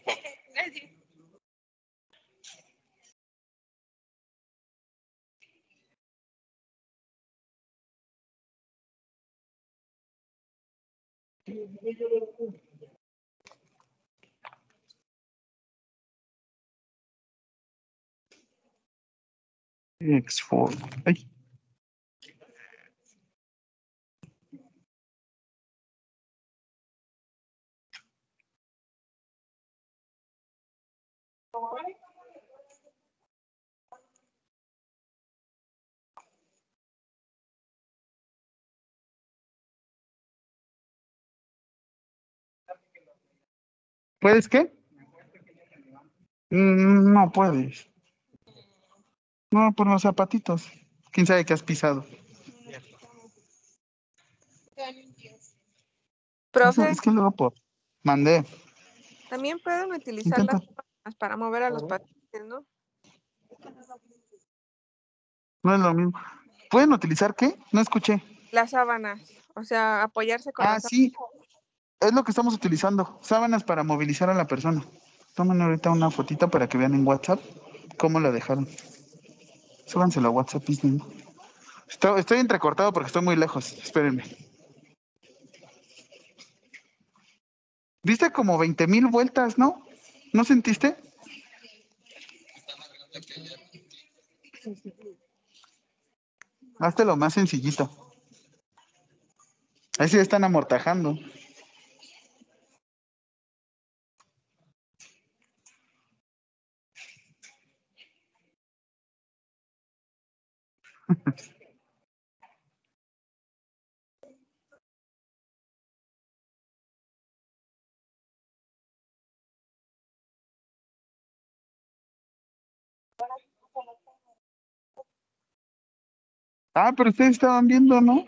X4. Ay. ¿Puedes qué? No puedes. No, por los zapatitos. ¿Quién sabe qué has pisado? Profe. Es que luego por... Mandé. También pueden utilizar las manos para mover a los pacientes, ¿no? No es lo mismo. ¿Pueden utilizar qué? No escuché. Las sábanas. O sea, apoyarse con las sábanas. Sí. Es lo que estamos utilizando. Sábanas para movilizar a la persona. Tomen ahorita una fotita para que vean en WhatsApp cómo la dejaron. Súbanselo a WhatsApp. Estoy entrecortado porque estoy muy lejos. Espérenme. Viste como 20,000 vueltas, ¿no? ¿No sentiste? Hazte lo más sencillito. Ahí sí están amortajando. Ah, pero ustedes estaban viendo, ¿no?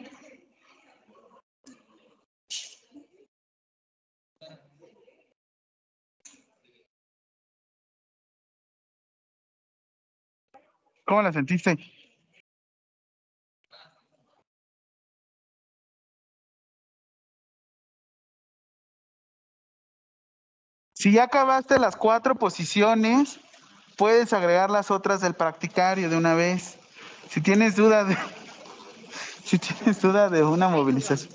¿Cómo la sentiste? Si ya acabaste las 4 posiciones, puedes agregar las otras del practicario de una vez. Si tienes duda de una movilización.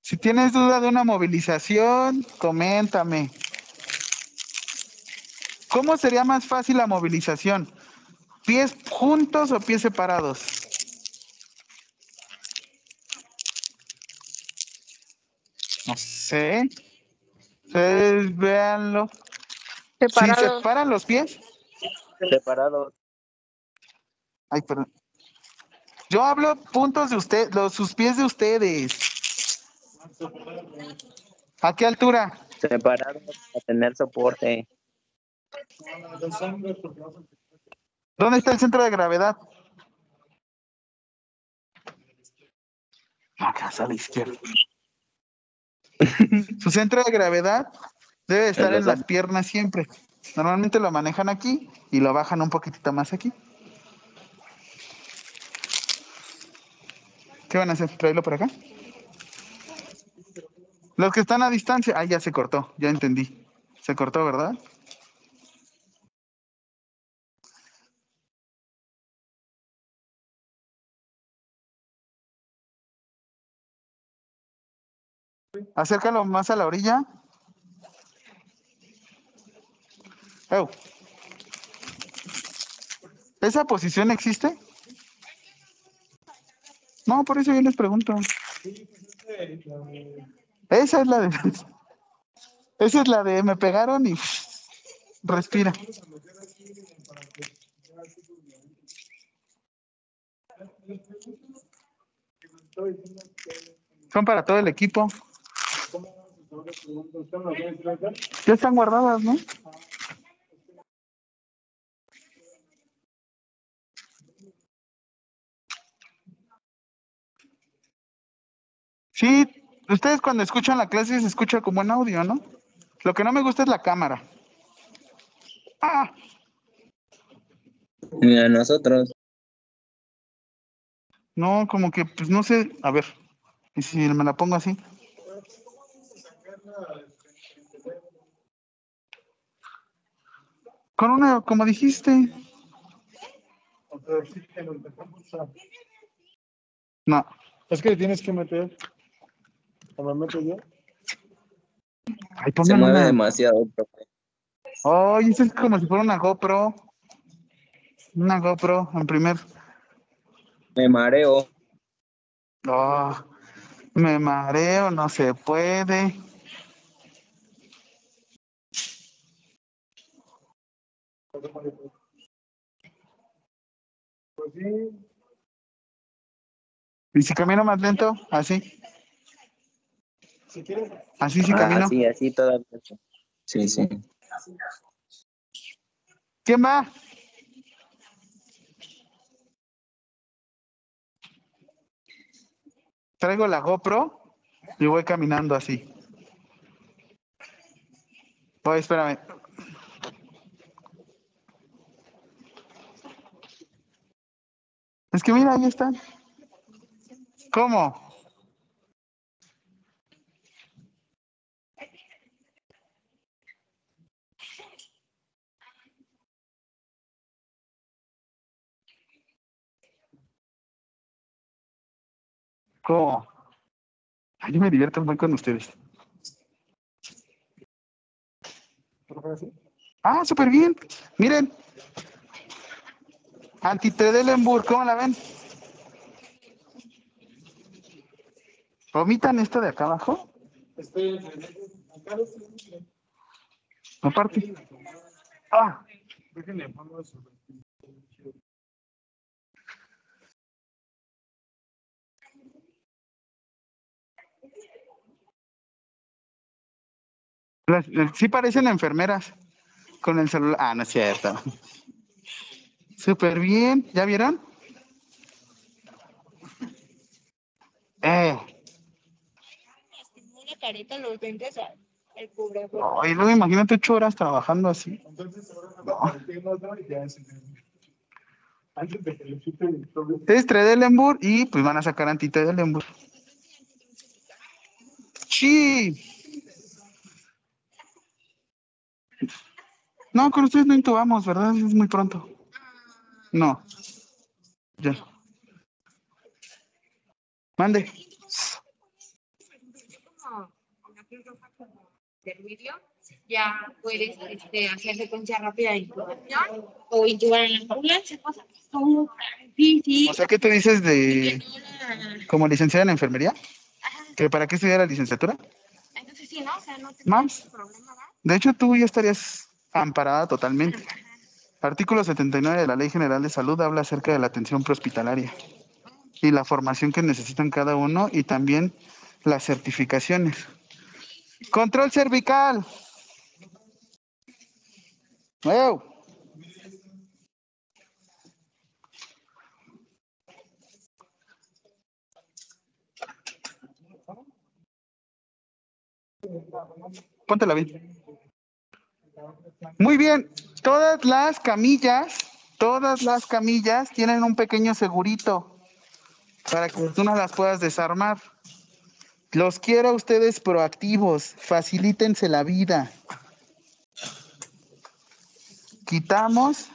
Si tienes duda de una movilización, coméntame. ¿Cómo sería más fácil la movilización? ¿Pies juntos o pies separados? No sé. Ustedes véanlo. Separados. ¿Sí separan los pies? Separados. Ay, perdón. Yo hablo puntos de usted, sus pies de ustedes. ¿A qué altura? Separados para tener soporte. ¿Dónde está el centro de gravedad? Acá a la izquierda. Su centro de gravedad debe estar en las piernas siempre. Normalmente lo manejan aquí y lo bajan un poquitito más aquí. ¿Qué van a hacer? ¿Traerlo por acá? Los que están a distancia. Ah, ya se cortó, ya entendí. Se cortó, ¿verdad? Acércalo más a la orilla. Oh. ¿Esa posición existe? No, por eso yo les pregunto. Esa es la de... Esa es la de... Me pegaron y... Respira. Son para todo el equipo. Ya están guardadas, ¿no? Sí, ustedes cuando escuchan la clase se escucha como en audio, ¿no? Lo que no me gusta es la cámara. Ni a nosotros. No, como que, pues no sé, a ver, y si me la pongo así. Con una, como dijiste. No. Es que tienes que meter. ¿O me meto yo? Ay, se mueve una... demasiado, profe. Ay, eso es como si fuera una GoPro. Una GoPro en primer. Me mareo. Oh, me mareo, no se puede. ¿Y si camino más lento? Así. Si quieres. Así sí camino. Así, así toda. Sí, sí. ¿Quién va? Traigo la GoPro y voy caminando así. Voy, espérame. Es que mira, ahí están. ¿Cómo? ¿Cómo? Ay, yo me divierto muy con ustedes. Ah, súper bien. Miren. Antitrendelenburg, ¿cómo la ven? ¿Omitan esto de acá abajo? Estoy acá. Aparte. Ah. Déjenle, pongo eso. Sí parecen enfermeras con el celular. Ah, no es cierto. Súper bien. ¿Ya vieron? Una careta los lentes, el cubrebocas. Ay, luego imagínate 8 horas trabajando así. Entonces ahora antes de que le quiten el... Es Trendelenburg y pues van a sacar Antitrendelenburg. Sí. No, con ustedes no intubamos, ¿verdad? Es muy pronto. No. Ya. Mande. Con la piel roja como del medio, ya puedes hacer secuencia rápida de intubación o intubar en la ambulancia, cosas así. Sí. O sea, ¿qué te dices de como licenciada en enfermería? ¿Que para qué estudiar la licenciatura? Entonces sí, ¿no? O sea, no tenemos problema, ¿verdad? De hecho, tú ya estarías amparada totalmente. Artículo 79 de la Ley General de Salud habla acerca de la atención prehospitalaria y la formación que necesitan cada uno y también las certificaciones. ¡Control cervical! ¡Wow! Póntela bien. Muy bien, todas las camillas tienen un pequeño segurito para que tú no las puedas desarmar. Los quiero a ustedes proactivos, facilítense la vida. Quitamos.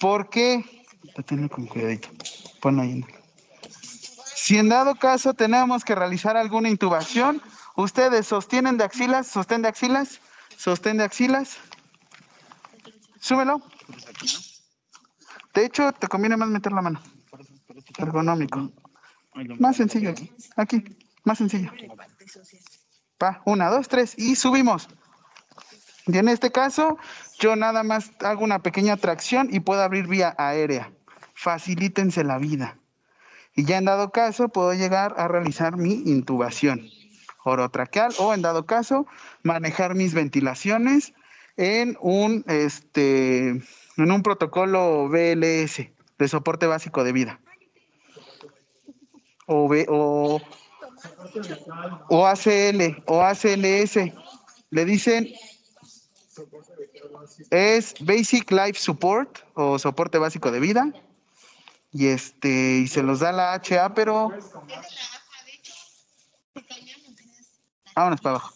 ¿Por qué? Tenlo con cuidadito, ponlo ahí. Si en dado caso tenemos que realizar alguna intubación, ustedes sostienen de axilas, sostén de axilas. Sostén de axilas. Súbelo. De hecho, te conviene más meter la mano. Ergonómico. Más sencillo aquí. Aquí. Más sencillo. Va. 1, 2, 3. Y subimos. Y en este caso, yo nada más hago una pequeña tracción y puedo abrir vía aérea. Facilítense la vida. Y ya en dado caso, puedo llegar a realizar mi intubación orotraqueal o en dado caso manejar mis ventilaciones en un protocolo BLS de soporte básico de vida o ACLS, le dicen Es Basic Life Support o soporte básico de vida. Y y se los da la AHA, pero... Vámonos para abajo.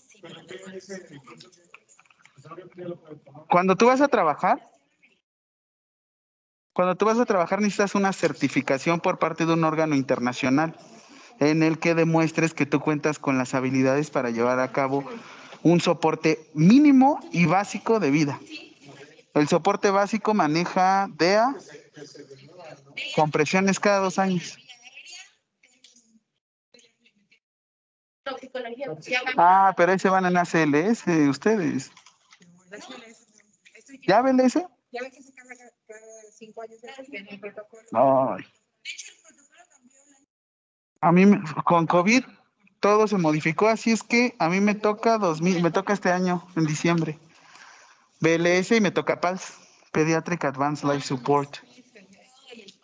Cuando tú vas a trabajar necesitas una certificación por parte de un órgano internacional en el que demuestres que tú cuentas con las habilidades para llevar a cabo un soporte mínimo y básico de vida. El soporte básico maneja DEA, compresiones cada 2 años. Ah, pero ahí se van en ACLS ustedes. ¿Ya BLS? Ya ven que se cambia cada 5 años en el protocolo. No. De hecho, el protocolo cambió. A mí, con COVID, todo se modificó, así es que a mí me toca este año, en diciembre. BLS y me toca PALS, Pediatric Advanced Life Support.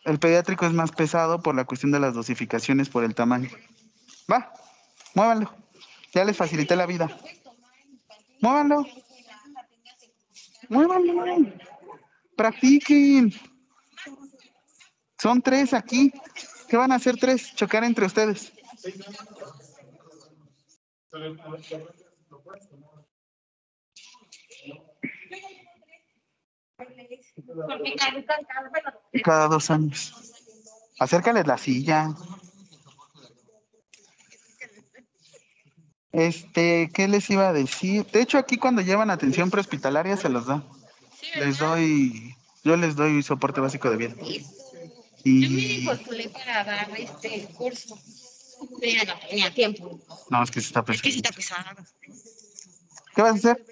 El pediátrico es más pesado por la cuestión de las dosificaciones, por el tamaño. Va, muévanlo. Ya les facilité la vida. Muévanlo. Muévanlo. Practiquen. Son 3 aquí. ¿Qué van a hacer 3? Chocar entre ustedes. Cada 2 años. Acércales la silla. ¿Qué les iba a decir? De hecho, aquí cuando llevan atención prehospitalaria se los da. Yo les doy soporte básico de vida. Yo me postulé para dar curso. Pero no tenía tiempo. No, es que sí está pesado. ¿Qué vas a hacer?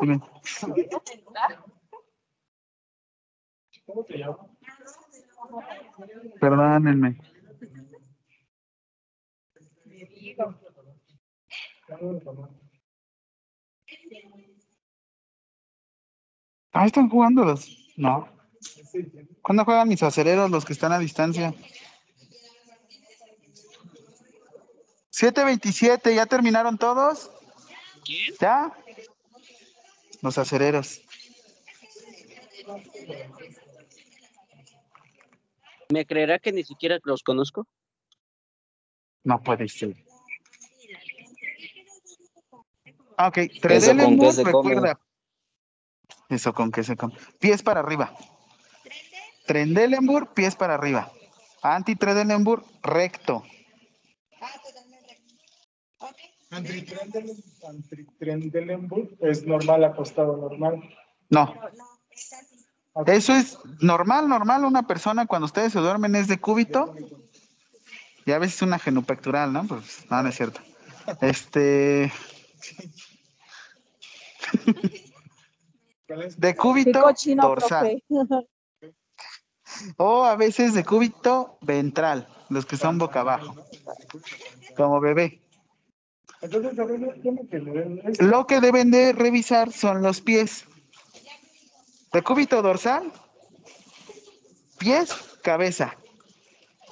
Dime. ¿Cómo te llamas? Perdónenme. Ah, ¿están jugando los? No. ¿Cuándo juegan mis acereros, los que están a distancia? 7:27, ¿ya terminaron todos? ¿Ya? Los acereros. ¿Me creerá que ni siquiera los conozco? No puede ser. Ok, Trendelenburg, recuerda. Eso con que se come. Pies para arriba. Trendelenburg, pies para arriba. Antitrendelenburg, recto. Antitrendelenburg es normal, acostado, normal. No. Eso es normal. Una persona cuando ustedes se duermen es decúbito. Y a veces una genupectoral, ¿no? Pues no, no es cierto. Decúbito dorsal. O a veces decúbito ventral, los que son boca abajo. Como bebé. Lo que deben de revisar son los pies. Decúbito dorsal, pies, cabeza.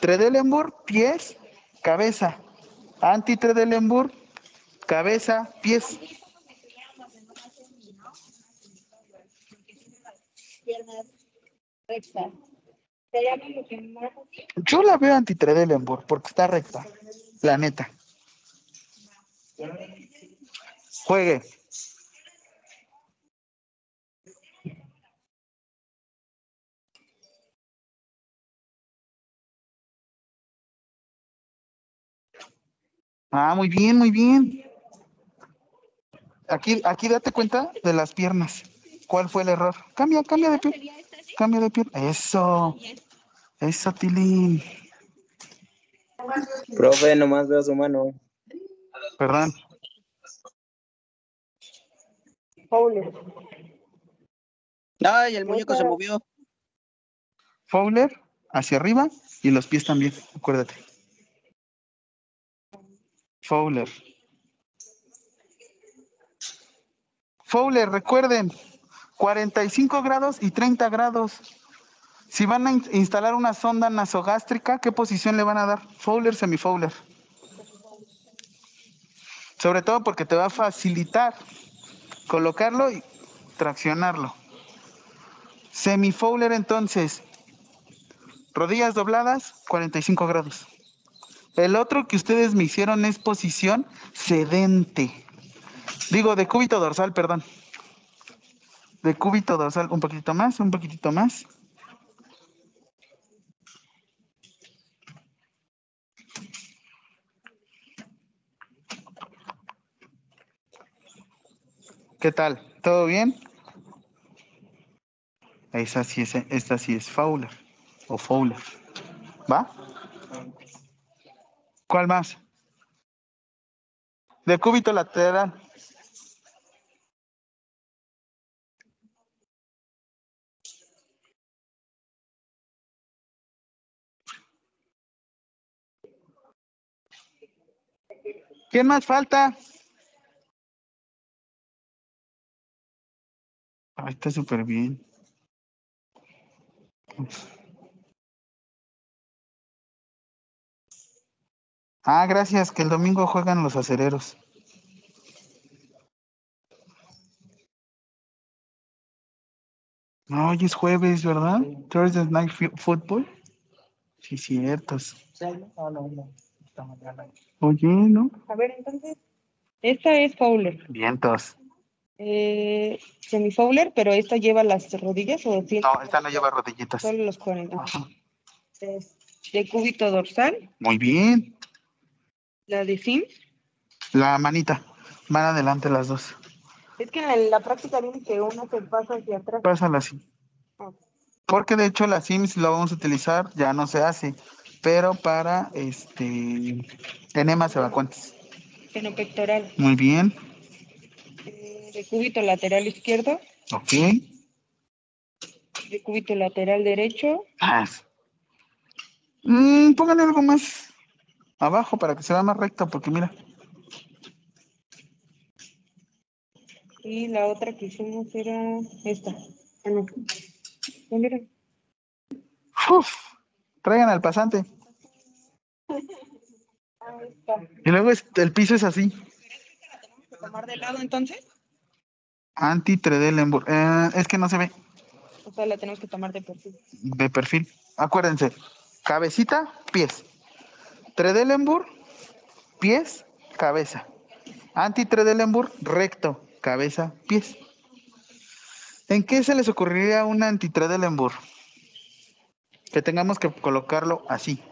Trendelenburg, pies, cabeza. Antitrendelenburg, cabeza, pies. Yo la veo Antitrendelenburg porque está recta, la neta. Juegue. Ah, muy bien, muy bien. Aquí date cuenta de las piernas. ¿Cuál fue el error? Cambia de pie. Cambia de pie. Eso, Tilín. Profe, nomás veo su mano. Perdón. Fowler. Ay, el muñeco se movió. Fowler, hacia arriba y los pies también, acuérdate. Fowler, recuerden, 45 grados y 30 grados. Si van a instalar una sonda nasogástrica, ¿qué posición le van a dar? Fowler, semi Fowler. Sobre todo porque te va a facilitar colocarlo y traccionarlo. Semi Fowler, entonces, rodillas dobladas, 45 grados. El otro que ustedes me hicieron es posición sedente. Digo, de cúbito dorsal, perdón. De cúbito dorsal, un poquitito más, un poquitito más. ¿Qué tal? ¿Todo bien? Esta sí es Fowler o Fowler. ¿Va? ¿Cuál más? De cúbito lateral. ¿Quién más falta? Ahí está súper bien. Ah, gracias, que el domingo juegan los acereros. No, hoy es jueves, ¿verdad? Thursday Night Football. Sí, ciertos. No, no, no. Oye, ¿no? A ver, entonces, esta es Fowler. Vientos. Semi Fowler, pero esta lleva las rodillas o tiene... No, esta no lleva rodillitas. Solo los 40. Ajá. De cúbito dorsal. Muy bien. La de fin. La manita. Van adelante las dos. Es que en la práctica viene que uno se pasa hacia atrás. Pásala así. Oh. Porque de hecho la sims la vamos a utilizar, ya no se hace, pero para enemas evacuantes. Seno pectoral. Muy bien. De cúbito lateral izquierdo. Ok. De cúbito lateral derecho. Ah. Pónganle algo más abajo para que se vea más recto, porque mira. Y la otra que hicimos era esta. ¿Dónde era? Uf, traigan al pasante. Ahí está. Y luego el piso es así. ¿La tenemos que tomar de lado entonces? Antitrendelenburg. Es que no se ve. O sea, la tenemos que tomar de perfil. De perfil. Acuérdense. Cabecita, pies. Trendelenburg, pies, cabeza. Antitrendelenburg, recto. Cabeza, pies. ¿En qué se les ocurriría un antitrendelenburg? Que tengamos que colocarlo así.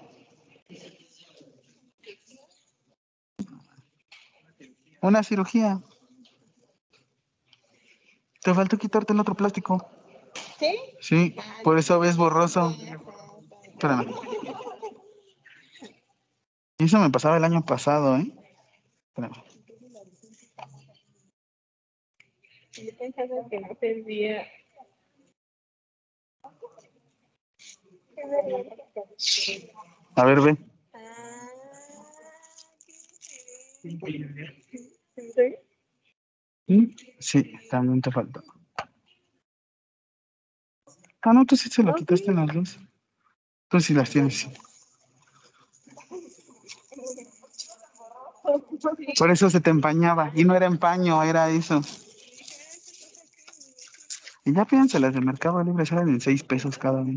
Una cirugía. Te faltó quitarte el otro plástico. ¿Sí? Sí, por eso ves borroso. Espérame. Eso me pasaba el año pasado, ¿eh? Espérame. Yo pensaba que no servía. A ver, ve. Sí, también te falta. Ah, no, tú sí se lo quitaste en las luces. Tú sí las tienes. Por eso se te empañaba. Y no era empaño, era eso. Y ya pídanse las de Mercado Libre, salen en 6 pesos cada vez.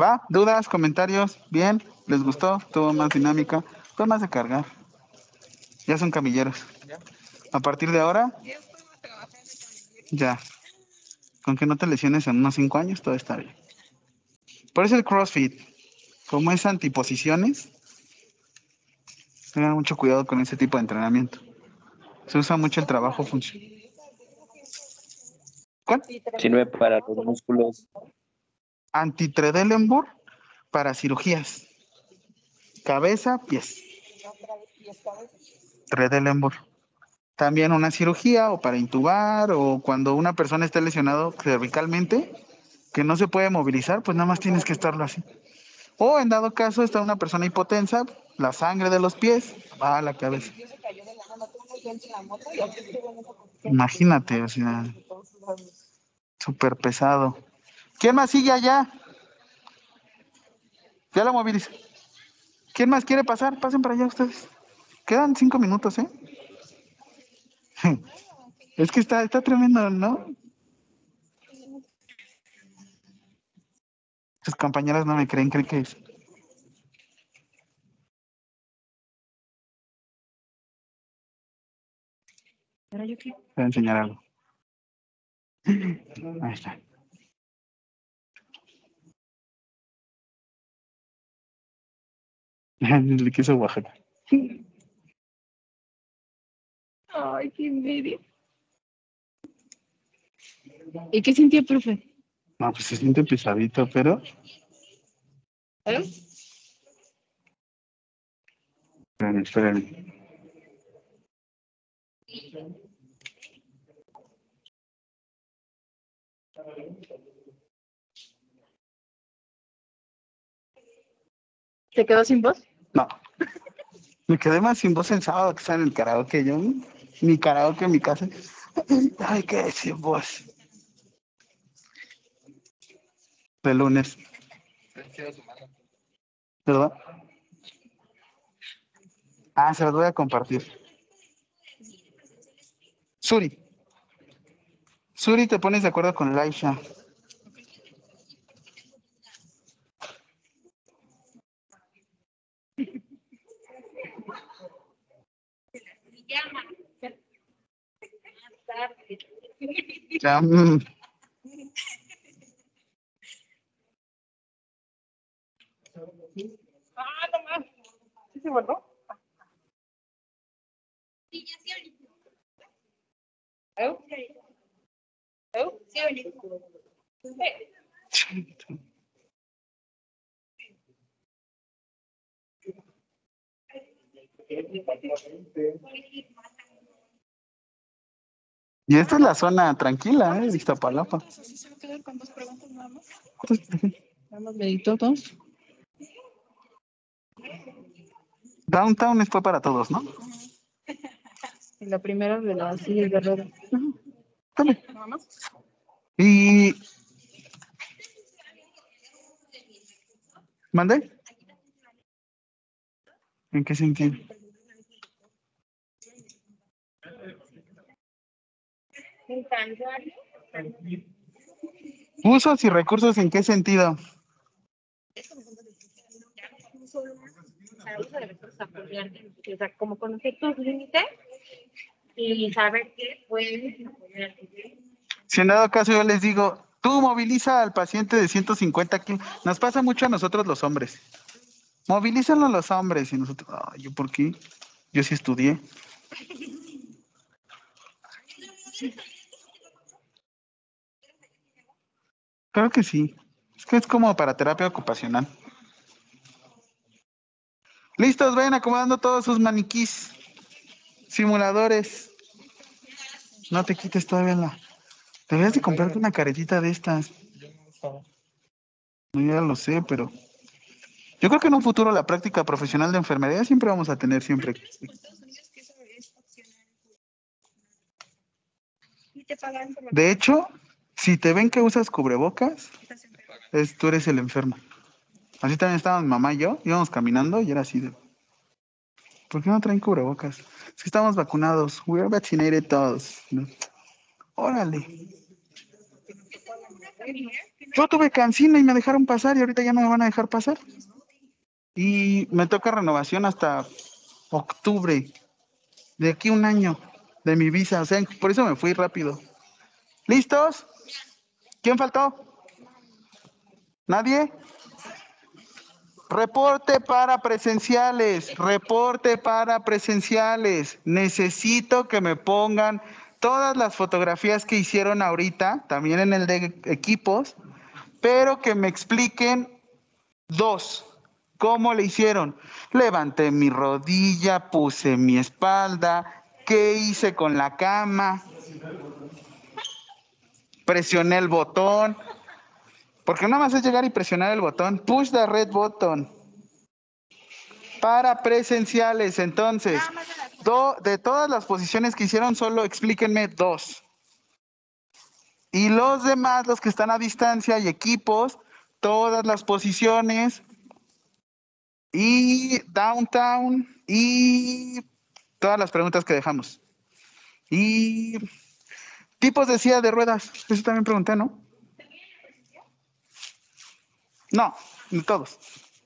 ¿Va? ¿Dudas? ¿Comentarios? ¿Bien? ¿Les gustó? ¿Tuvo más dinámica? ¿Tuvo más de cargar? Ya son camilleros. A partir de ahora, ya, con que no te lesiones en unos 5 años, todo está bien. Por eso el CrossFit, como es antiposiciones, tengan mucho cuidado con ese tipo de entrenamiento. Se usa mucho el trabajo funcional. ¿Cuál? Sirve para los músculos. Antitrendelenburg para cirugías. Cabeza, pies. Trendelenburg. También una cirugía o para intubar o cuando una persona esté lesionada cervicalmente, que no se puede movilizar, pues nada más tienes que estarlo así. O en dado caso está una persona hipotensa, la sangre de los pies va a la cabeza. Imagínate, o sea, súper pesado. ¿Quién más sigue allá? Ya la moviliza. ¿Quién más quiere pasar? Pasen para allá ustedes. Quedan 5 minutos, ¿eh? Es que está tremendo, ¿no? Sus compañeras no me creen, creen que... ¿Ahora yo qué? Voy a enseñar algo. Ahí está. Le quiso Oaxaca. Ay, qué envidia. ¿Y qué sintió, profe? No, pues se siente pesadito, pero... ¿Eh? Espérame, espérame. ¿Te quedó sin voz? No. Me quedé más sin voz el sábado que estaba en el karaoke. Yo, mi karaoke en mi casa. Ay, qué sin voz. De lunes. ¿Verdad? Ah, se los voy a compartir. Suri. Suri, te pones de acuerdo con Laisha. Llama. Ah, no más. ¿Sí se guardó? Sí, ya se abrió. ¿Eu? Se abrió. Y esta es la zona tranquila, de Iztapalapa. Así se va a quedar con dos preguntas nada más. Vamos, medito todos. Downtown fue para todos, ¿no? Y la primera de las sillas guerreras. Dale. Y... ¿Mandé? ¿En qué sentido? ¿Usos y recursos en qué sentido? Para uso de recursos apoyantes, o sea, como conocer tus límites y saber que pueden apoyarte. Si en dado caso yo les digo, tú moviliza al paciente de 150 kilos, nos pasa mucho a nosotros los hombres. Movilízalo a los hombres y nosotros, ¿yo por qué? Yo sí estudié. Claro que sí, es que es como para terapia ocupacional. Listos, vayan acomodando todos sus maniquís, simuladores. No te quites todavía la... Deberías de comprarte una caretita de estas. No, ya lo sé, pero... Yo creo que en un futuro la práctica profesional de enfermería siempre vamos a tener, siempre. De hecho, si te ven que usas cubrebocas, tú eres el enfermo. Así también estaban mamá y yo, íbamos caminando y era así de... ¿Por qué no traen cubrebocas? Es que estamos vacunados. We are vaccinated todos. ¿No? Órale. Yo tuve cancina y me dejaron pasar y ahorita ya no me van a dejar pasar. Y me toca renovación hasta octubre. De aquí un año de mi visa. O sea, por eso me fui rápido. ¿Listos? ¿Quién faltó? ¿Nadie? Reporte para presenciales, reporte para presenciales. Necesito que me pongan todas las fotografías que hicieron ahorita, también en el de equipos, pero que me expliquen dos, cómo le hicieron. Levanté mi rodilla, puse mi espalda, qué hice con la cama, presioné el botón. Porque nada más es llegar y presionar el botón. Push the red button. Para presenciales, entonces. De todas las posiciones que hicieron, solo explíquenme dos. Y los demás, los que están a distancia y equipos, todas las posiciones. Y downtown. Y todas las preguntas que dejamos. Y Tipos de silla de ruedas. Eso también pregunté, ¿no? No, ni todos.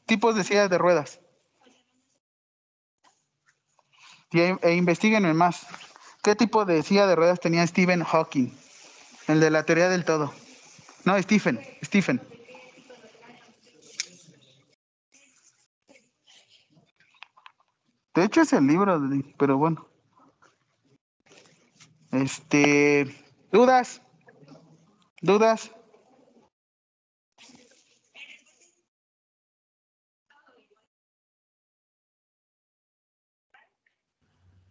Tipos de sillas de ruedas. E investiguen más. ¿Qué tipo de silla de ruedas tenía Stephen Hawking? El de la teoría del todo. No, Stephen. De hecho es el libro, pero bueno. ¿Dudas?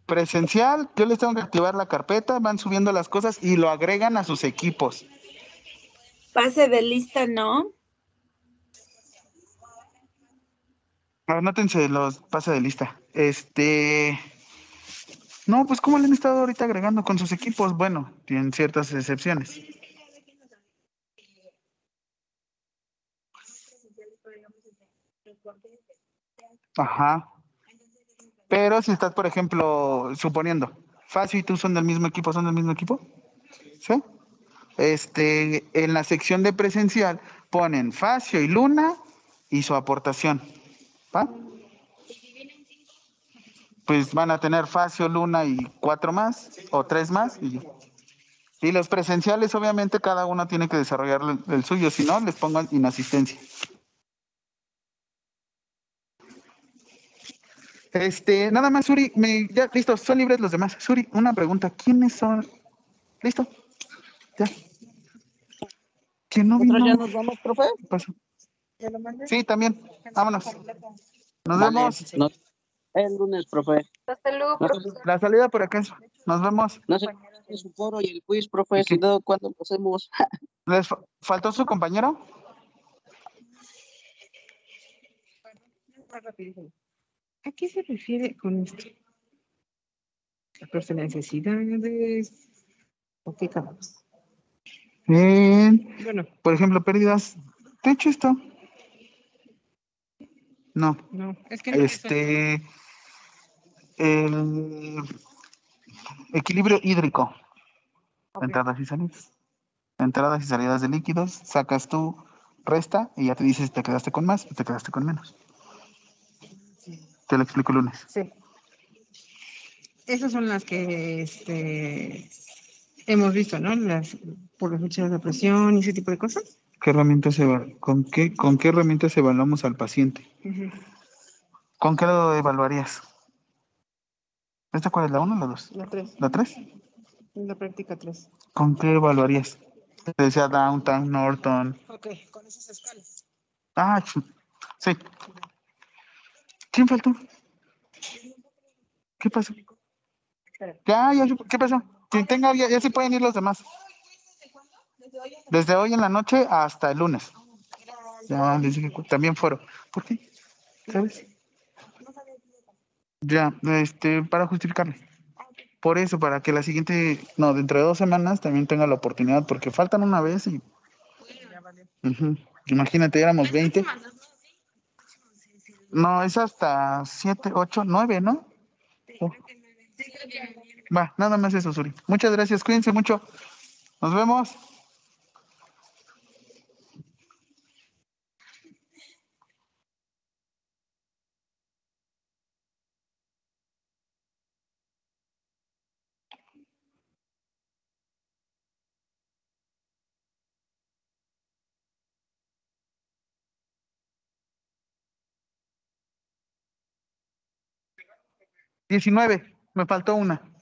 Presencial, yo les tengo que activar la carpeta, van subiendo las cosas y lo agregan a sus equipos. Pase de lista, ¿no? Anótense los pases de lista. No, pues ¿cómo le han estado ahorita agregando con sus equipos? Bueno, tienen ciertas excepciones. Ajá. Pero si estás, por ejemplo, suponiendo, Facio y tú son del mismo equipo. ¿Sí? En la sección de presencial ponen Facio y Luna y su aportación. ¿Va? Pues van a tener Facio, Luna y 4 más, o 3 más. Y los presenciales, obviamente, cada uno tiene que desarrollar el suyo. Si no, les pongo inasistencia. Nada más, Suri, ya, listo, son libres los demás. Suri, una pregunta, ¿quiénes son? ¿Listo? Ya. ¿Quién no vino? ¿Ya nos vamos, profe? ¿Qué pasó? Sí, también, vámonos. Nos vemos. Vale, el lunes, profe. Hasta luego, profe. La salida por acá, nos vemos. No sé, su foro y el quiz, profe, si no, ¿cuándo lo hacemos? ¿Les faltó su compañero? ¿A qué se refiere con esto? ¿A personas necesidades? ¿O qué casos? Bueno. Por ejemplo, pérdidas. ¿Te he hecho esto? No. No, es que no. El equilibrio hídrico. Okay. Entradas y salidas de líquidos. Sacas tú, resta, y ya te dices te quedaste con más o te quedaste con menos. Te lo explico el lunes. Sí. Esas son las que hemos visto, ¿no? Por las luchas de presión y ese tipo de cosas. ¿Con qué herramientas evaluamos al paciente? Uh-huh. ¿Con qué lo evaluarías? ¿Esta cuál es? ¿La 1 o la 2? La 3. ¿La 3? La práctica 3. ¿Con qué evaluarías? Te decía Downtown, Norton. Ok, con esas escalas. Ah, sí. ¿Quién faltó? ¿Qué pasó? Ya, ¿qué pasó? Ya se pueden ir los demás. Desde hoy en la noche hasta el lunes. Ya, les dije, también foro. ¿Por qué? ¿Sabes? Ya, para justificarle. Por eso, para que la siguiente, no, dentro de 2 semanas también tenga la oportunidad, porque faltan una vez y... Uh-huh. Imagínate, éramos 20... No, es hasta 7, 8, 9, ¿no? Oh. Va, nada más eso, Suri. Muchas gracias, cuídense mucho. Nos vemos. Me faltó una.